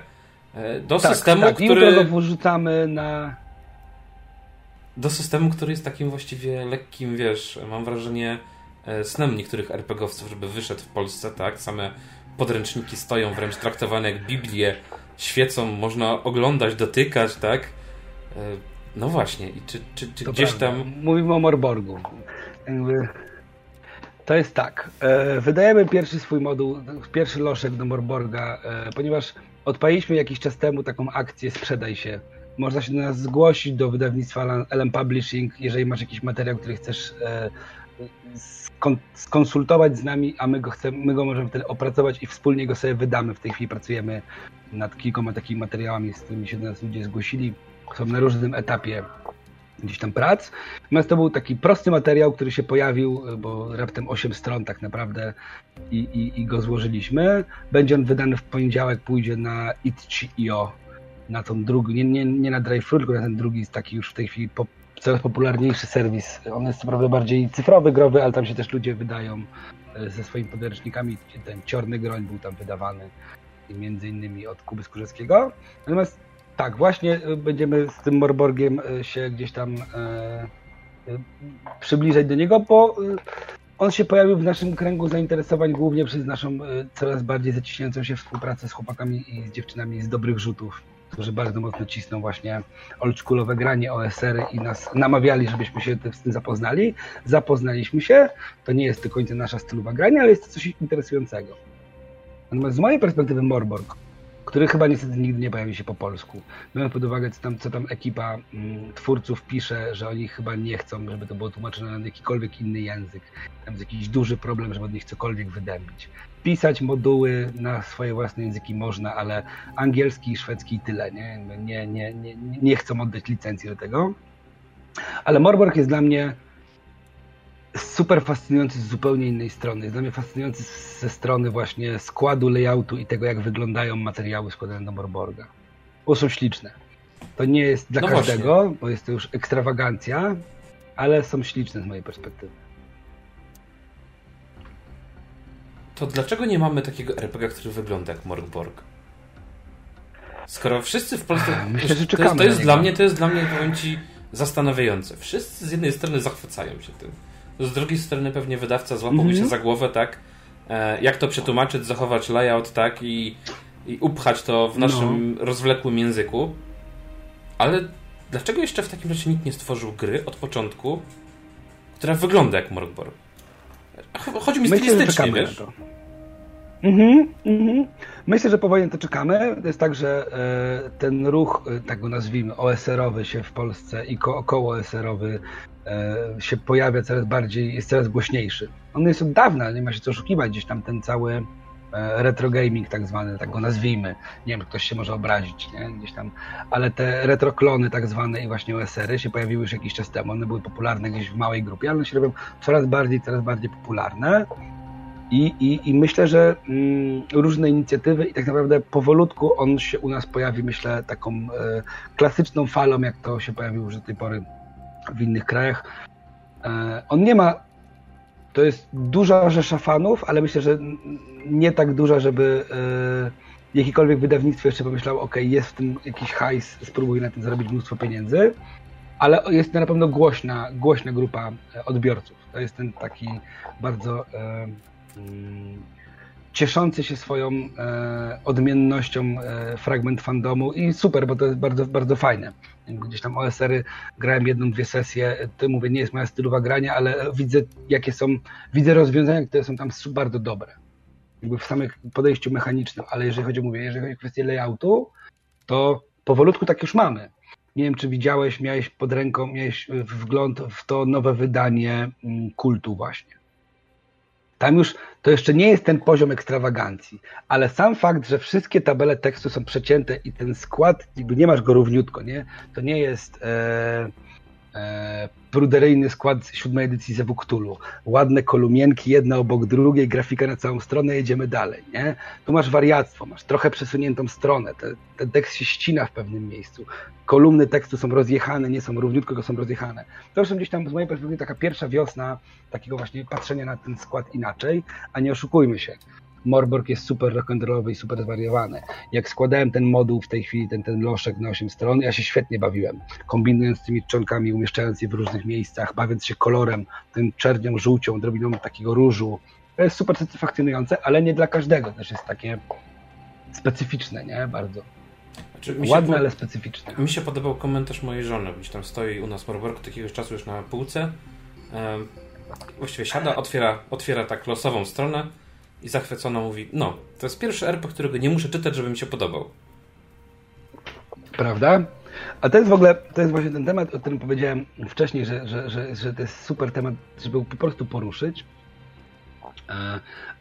Do tak, systemu, tak. który... Tak, wrzucamy na... Do systemu, który jest takim właściwie lekkim, wiesz, mam wrażenie, snem niektórych RPGowców, żeby wyszedł w Polsce, tak? Same podręczniki stoją wręcz traktowane jak Biblię, świecą, można oglądać, dotykać, tak? No właśnie, i czy, czy, czy gdzieś prawda. Tam... Mówimy o Morborgu. To jest tak. Wydajemy pierwszy swój moduł, pierwszy loszek do Morborga, ponieważ odpaliliśmy jakiś czas temu taką akcję Sprzedaj się. Można się do nas zgłosić, do wydawnictwa L M Publishing, jeżeli masz jakiś materiał, który chcesz skonsultować z nami, a my go, chcemy, my go możemy wtedy opracować i wspólnie go sobie wydamy. W tej chwili pracujemy nad kilkoma takimi materiałami, z którymi się do nas ludzie zgłosili. Są na różnym etapie gdzieś tam prac. Natomiast to był taki prosty materiał, który się pojawił, bo raptem osiem stron tak naprawdę i, i, i go złożyliśmy. Będzie on wydany w poniedziałek, pójdzie na itch kropka io. Na tą drugą, nie, nie, nie na Drive-Thru, tylko na ten drugi jest taki już w tej chwili po, coraz popularniejszy serwis. On jest co prawda bardziej cyfrowy, growy, ale tam się też ludzie wydają ze swoimi podręcznikami. Ten Ciorny Groń był tam wydawany między innymi od Kuby Skórzewskiego. Natomiast tak, właśnie będziemy z tym Morborgiem się gdzieś tam e, przybliżać do niego, bo on się pojawił w naszym kręgu zainteresowań głównie przez naszą coraz bardziej zaciśniającą się współpracę z chłopakami i z dziewczynami z Dobrych Rzutów, którzy bardzo mocno cisną właśnie oldschoolowe granie O S R i nas namawiali, żebyśmy się z tym zapoznali. Zapoznaliśmy się. To nie jest do końca nasza stylowa grania, ale jest to coś interesującego. Natomiast z mojej perspektywy Morborg, który chyba niestety nigdy nie pojawi się po polsku. Biorąc pod uwagę, co tam, co tam ekipa mm, twórców pisze, że oni chyba nie chcą, żeby to było tłumaczone na jakikolwiek inny język. Tam jest jakiś duży problem, żeby od nich cokolwiek wydębić. Pisać moduły na swoje własne języki można, ale angielski i szwedzki i tyle. Nie, nie, nie, nie, nie chcą oddać licencji do tego. Ale Morborg jest dla mnie super fascynujący z zupełnie innej strony. Jest dla mnie fascynujący ze strony właśnie składu, layoutu i tego, jak wyglądają materiały składane do Morborga. Bo są śliczne. To nie jest dla no każdego, właśnie. Bo jest to już ekstrawagancja, ale są śliczne z mojej perspektywy. To dlaczego nie mamy takiego R P G, który wygląda jak Morborg? Skoro wszyscy w Polsce... Myślę, że czekamy to jest, to jest dla mnie, to jest dla mnie, powiem ci, zastanawiające. Wszyscy z jednej strony zachwycają się tym. Z drugiej strony pewnie wydawca złapałby mm-hmm. się za głowę, tak? E, jak to przetłumaczyć, zachować layout, tak? I, i upchać to w naszym no. rozwlekłym języku. Ale dlaczego jeszcze w takim razie nikt nie stworzył gry od początku, która wygląda jak Morgborg? Chodzi mi stylistycznie, wiesz? To. Mm-hmm, mm-hmm. Myślę, że powoli to czekamy. To jest tak, że e, ten ruch, tak go nazwijmy, O S R owy się w Polsce i ko- około O S R owy e, się pojawia coraz bardziej, jest coraz głośniejszy. On jest od dawna, nie ma się co oszukiwać, gdzieś tam ten cały e, retro gaming tak zwany, tak go nazwijmy. Nie wiem, ktoś się może obrazić, nie? Gdzieś tam, ale te retroklony tak zwane i właśnie O S R y się pojawiły już jakiś czas temu. One były popularne gdzieś w małej grupie, ale one się robią coraz bardziej, coraz bardziej popularne. I, i, i myślę, że mm, różne inicjatywy i tak naprawdę powolutku on się u nas pojawi, myślę, taką e, klasyczną falą, jak to się pojawiło już do tej pory w innych krajach. E, on nie ma, to jest duża rzesza fanów, ale myślę, że nie tak duża, żeby e, jakiekolwiek wydawnictwo jeszcze pomyślało, ok, jest w tym jakiś hajs, spróbuj na tym zarobić mnóstwo pieniędzy, ale jest to na pewno głośna, głośna grupa odbiorców. To jest ten taki bardzo... E, cieszący się swoją e, odmiennością e, fragment fandomu i super, bo to jest bardzo, bardzo fajne. Gdzieś tam O S ery grałem jedną, dwie sesje, to mówię, nie jest moja stylowa grania, ale widzę jakie są, widzę rozwiązania, które są tam bardzo dobre. Jakby w samym podejściu mechanicznym, ale jeżeli chodzi, mówię, jeżeli chodzi o kwestię layoutu, to powolutku tak już mamy. Nie wiem, czy widziałeś, miałeś pod ręką, miałeś wgląd w to nowe wydanie Kultu właśnie. Tam już to jeszcze nie jest ten poziom ekstrawagancji, ale sam fakt, że wszystkie tabele tekstu są przecięte i ten skład, jakby nie masz go równiutko, nie? To nie jest e, e, pruderyjny skład siódmej edycji Zewu Cthulhu. Ładne kolumienki, jedna obok drugiej, grafika na całą stronę, jedziemy dalej, nie? Tu masz wariactwo, masz trochę przesuniętą stronę, ten, ten tekst się ścina w pewnym miejscu, kolumny tekstu są rozjechane, nie są równiutko, tylko są rozjechane. To już gdzieś tam z mojej perspektywy taka pierwsza wiosna takiego właśnie patrzenia na ten skład inaczej, a nie oszukujmy się. Morborg jest super rock'n'rollowy i super zwariowany. Jak składałem ten moduł w tej chwili, ten, ten loszek na osiem stron, ja się świetnie bawiłem. Kombinując z tymi czcionkami, umieszczając je w różnych miejscach, bawiąc się kolorem, tym czernią, żółcią, drobiną takiego różu. To jest super satysfakcjonujące, ale nie dla każdego. Też jest takie specyficzne, nie? Bardzo. Znaczy, ładne, po... ale specyficzne. Mi się podobał komentarz mojej żony, gdzieś tam stoi u nas Morborg od jakiegoś czasu już na półce. Um, właściwie siada, otwiera, otwiera tak losową stronę, i zachwycona mówi, no, to jest pierwszy R P G, którego nie muszę czytać, żeby mi się podobał. Prawda? A to jest w ogóle, to jest właśnie ten temat, o którym powiedziałem wcześniej, że, że, że, że to jest super temat, żeby po prostu poruszyć.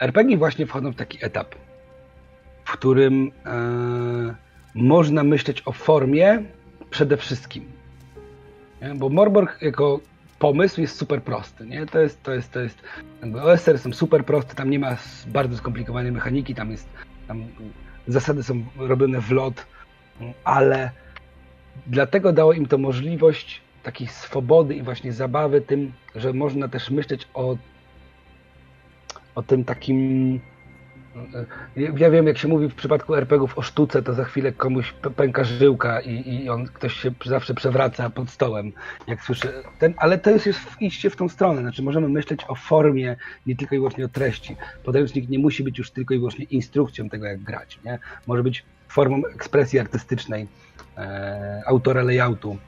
R P G właśnie wchodzą w taki etap, w którym e, można myśleć o formie przede wszystkim. Nie? Bo Morborg jako pomysł jest super prosty, nie? To jest, to jest, to jest, O S R są super proste, tam nie ma bardzo skomplikowanej mechaniki, tam jest, tam zasady są robione w lot, ale dlatego dało im to możliwość takiej swobody i właśnie zabawy tym, że można też myśleć o, o tym takim, ja wiem, jak się mówi w przypadku R P G ów o sztuce, to za chwilę komuś pęka żyłka i, i on, ktoś się zawsze przewraca pod stołem, jak słyszy ten, ale to jest, jest iście w tą stronę, znaczy możemy myśleć o formie, nie tylko i wyłącznie o treści. Podręcznik nie musi być już tylko i wyłącznie instrukcją tego, jak grać, nie? Może być formą ekspresji artystycznej e, autora layoutu.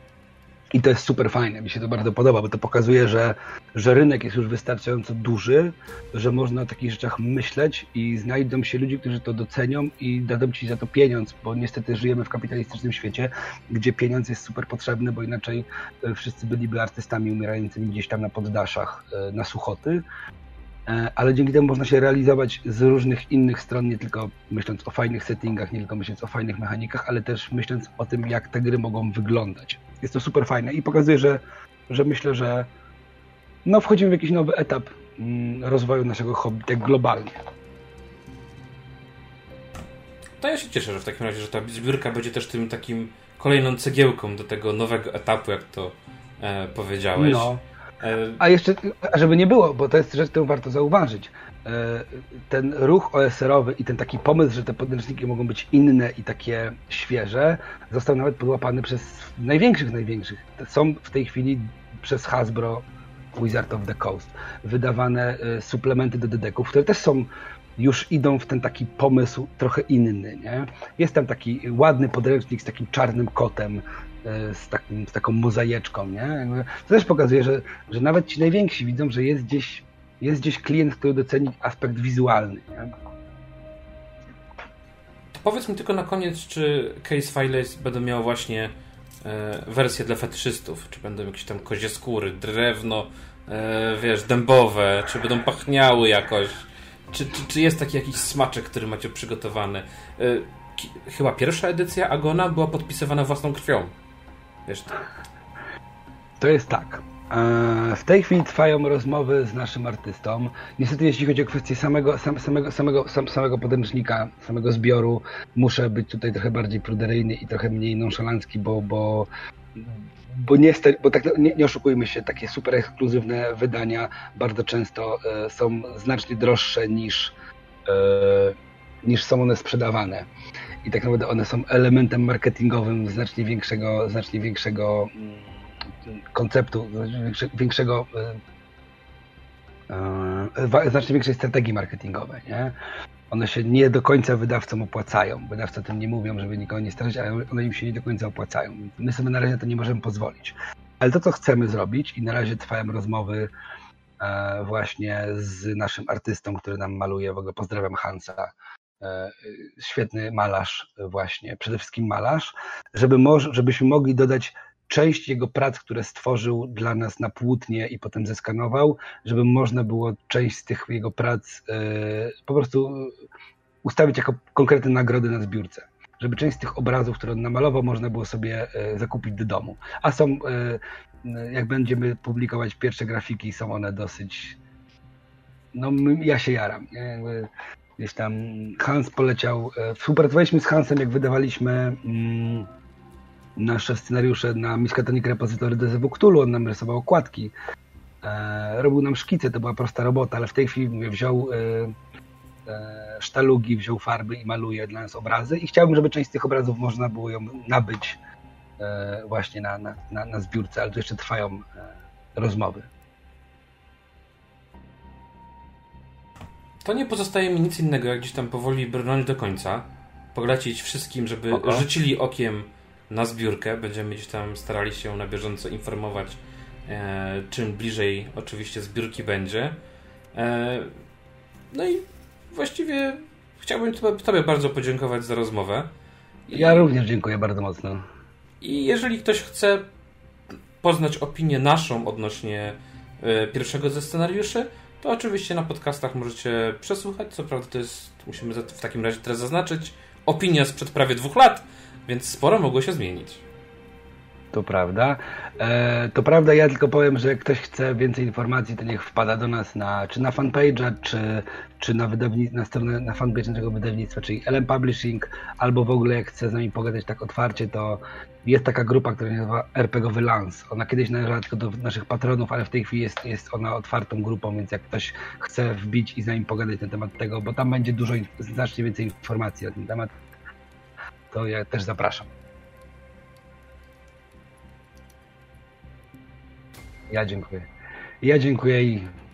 I to jest super fajne, mi się to bardzo podoba, bo to pokazuje, że, że rynek jest już wystarczająco duży, że można o takich rzeczach myśleć i znajdą się ludzie, którzy to docenią i dadzą ci za to pieniądz, bo niestety żyjemy w kapitalistycznym świecie, gdzie pieniądz jest super potrzebny, bo inaczej wszyscy byliby artystami umierającymi gdzieś tam na poddaszach, na suchoty. Ale dzięki temu można się realizować z różnych innych stron, nie tylko myśląc o fajnych settingach, nie tylko myśląc o fajnych mechanikach, ale też myśląc o tym, jak te gry mogą wyglądać. Jest to super fajne i pokazuje, że, że myślę, że no wchodzimy w jakiś nowy etap rozwoju naszego hobby, tak globalnie. To ja się cieszę, że w takim razie, że ta zbiórka będzie też tym takim kolejną cegiełką do tego nowego etapu, jak to e, powiedziałeś. No. A jeszcze, żeby nie było, bo to jest rzecz, którą warto zauważyć. Ten ruch O S erowy i ten taki pomysł, że te podręczniki mogą być inne i takie świeże, został nawet podłapany przez największych, największych. Są w tej chwili przez Hasbro, Wizard of the Coast, wydawane suplementy do dedeków, które też są, już idą w ten taki pomysł trochę inny, nie? Jest tam taki ładny podręcznik z takim czarnym kotem, z, takim, z taką mozaiczką, nie? To też pokazuje, że, że nawet ci najwięksi widzą, że jest gdzieś, jest gdzieś klient, który doceni aspekt wizualny, nie? To powiedz mi tylko na koniec, czy Case Files będą miały właśnie e, wersję dla fetyszystów, czy będą jakieś tam kozie skóry, drewno, e, wiesz, dębowe, czy będą pachniały jakoś, czy, czy, czy jest taki jakiś smaczek, który macie przygotowany? E, ki, chyba pierwsza edycja Agona była podpisywana własną krwią. Wiesz, to jest tak. W tej chwili trwają rozmowy z naszym artystą. Niestety, jeśli chodzi o kwestię samego, sam, samego, samego, sam, samego podręcznika, samego zbioru, muszę być tutaj trochę bardziej pruderyjny i trochę mniej nonszalancki, bo, bo, bo, nie, bo tak, nie, nie oszukujmy się, takie super ekskluzywne wydania bardzo często e, są znacznie droższe niż, e, niż są one sprzedawane. I tak naprawdę one są elementem marketingowym znacznie większego, znacznie większego konceptu, większego, znacznie większej strategii marketingowej, nie? One się nie do końca wydawcom opłacają. Wydawcy o tym nie mówią, żeby nikogo nie straszyć, ale one im się nie do końca opłacają. My sobie na razie na to nie możemy pozwolić. Ale to, co chcemy zrobić, i na razie trwają rozmowy właśnie z naszym artystą, który nam maluje, w ogóle pozdrawiam Hansa, świetny malarz właśnie, przede wszystkim malarz, żeby moż, żebyśmy mogli dodać część jego prac, które stworzył dla nas na płótnie i potem zeskanował, żeby można było część z tych jego prac yy, po prostu ustawić jako konkretne nagrody na zbiórce. Żeby część z tych obrazów, które on namalował, można było sobie yy, zakupić do domu. A są, yy, jak będziemy publikować pierwsze grafiki, są one dosyć... No ja się jaram. Jakby gdzieś tam Hans poleciał... Yy, współpracowaliśmy z Hansem, jak wydawaliśmy... Yy, nasze scenariusze na Miskatonic Repository do Zewu Cthulhu, on nam rysował okładki, e, robił nam szkice, to była prosta robota, ale w tej chwili mówię, wziął e, e, sztalugi, wziął farby i maluje dla nas obrazy i chciałbym, żeby część z tych obrazów można było ją nabyć e, właśnie na, na, na, na zbiórce, ale to jeszcze trwają e, rozmowy. To nie pozostaje mi nic innego, jak gdzieś tam powoli brnąć do końca, polecić wszystkim, żeby Oko. rzucili okiem na zbiórkę. Będziemy gdzieś tam starali się na bieżąco informować, e, czym bliżej oczywiście zbiórki będzie. E, no i właściwie chciałbym Tobie bardzo podziękować za rozmowę. I, ja również dziękuję bardzo mocno. I jeżeli ktoś chce poznać opinię naszą odnośnie e, pierwszego ze scenariuszy, to oczywiście na podcastach możecie przesłuchać. Co prawda to jest, musimy w takim razie teraz zaznaczyć, opinia sprzed prawie dwóch lat, więc sporo mogło się zmienić. To prawda. E, to prawda, ja tylko powiem, że jak ktoś chce więcej informacji, to niech wpada do nas na, czy na fanpage'a, czy, czy na, wydawni- na stronę na fanpage naszego wydawnictwa, czyli L M Publishing, albo w ogóle jak chce z nami pogadać tak otwarcie, to jest taka grupa, która się nazywa RPGowy Lans. Ona kiedyś należała tylko do naszych patronów, ale w tej chwili jest, jest ona otwartą grupą, więc jak ktoś chce wbić i z nami pogadać na temat tego, bo tam będzie dużo, znacznie więcej informacji na ten temat, to ja też zapraszam. Ja dziękuję. Ja dziękuję i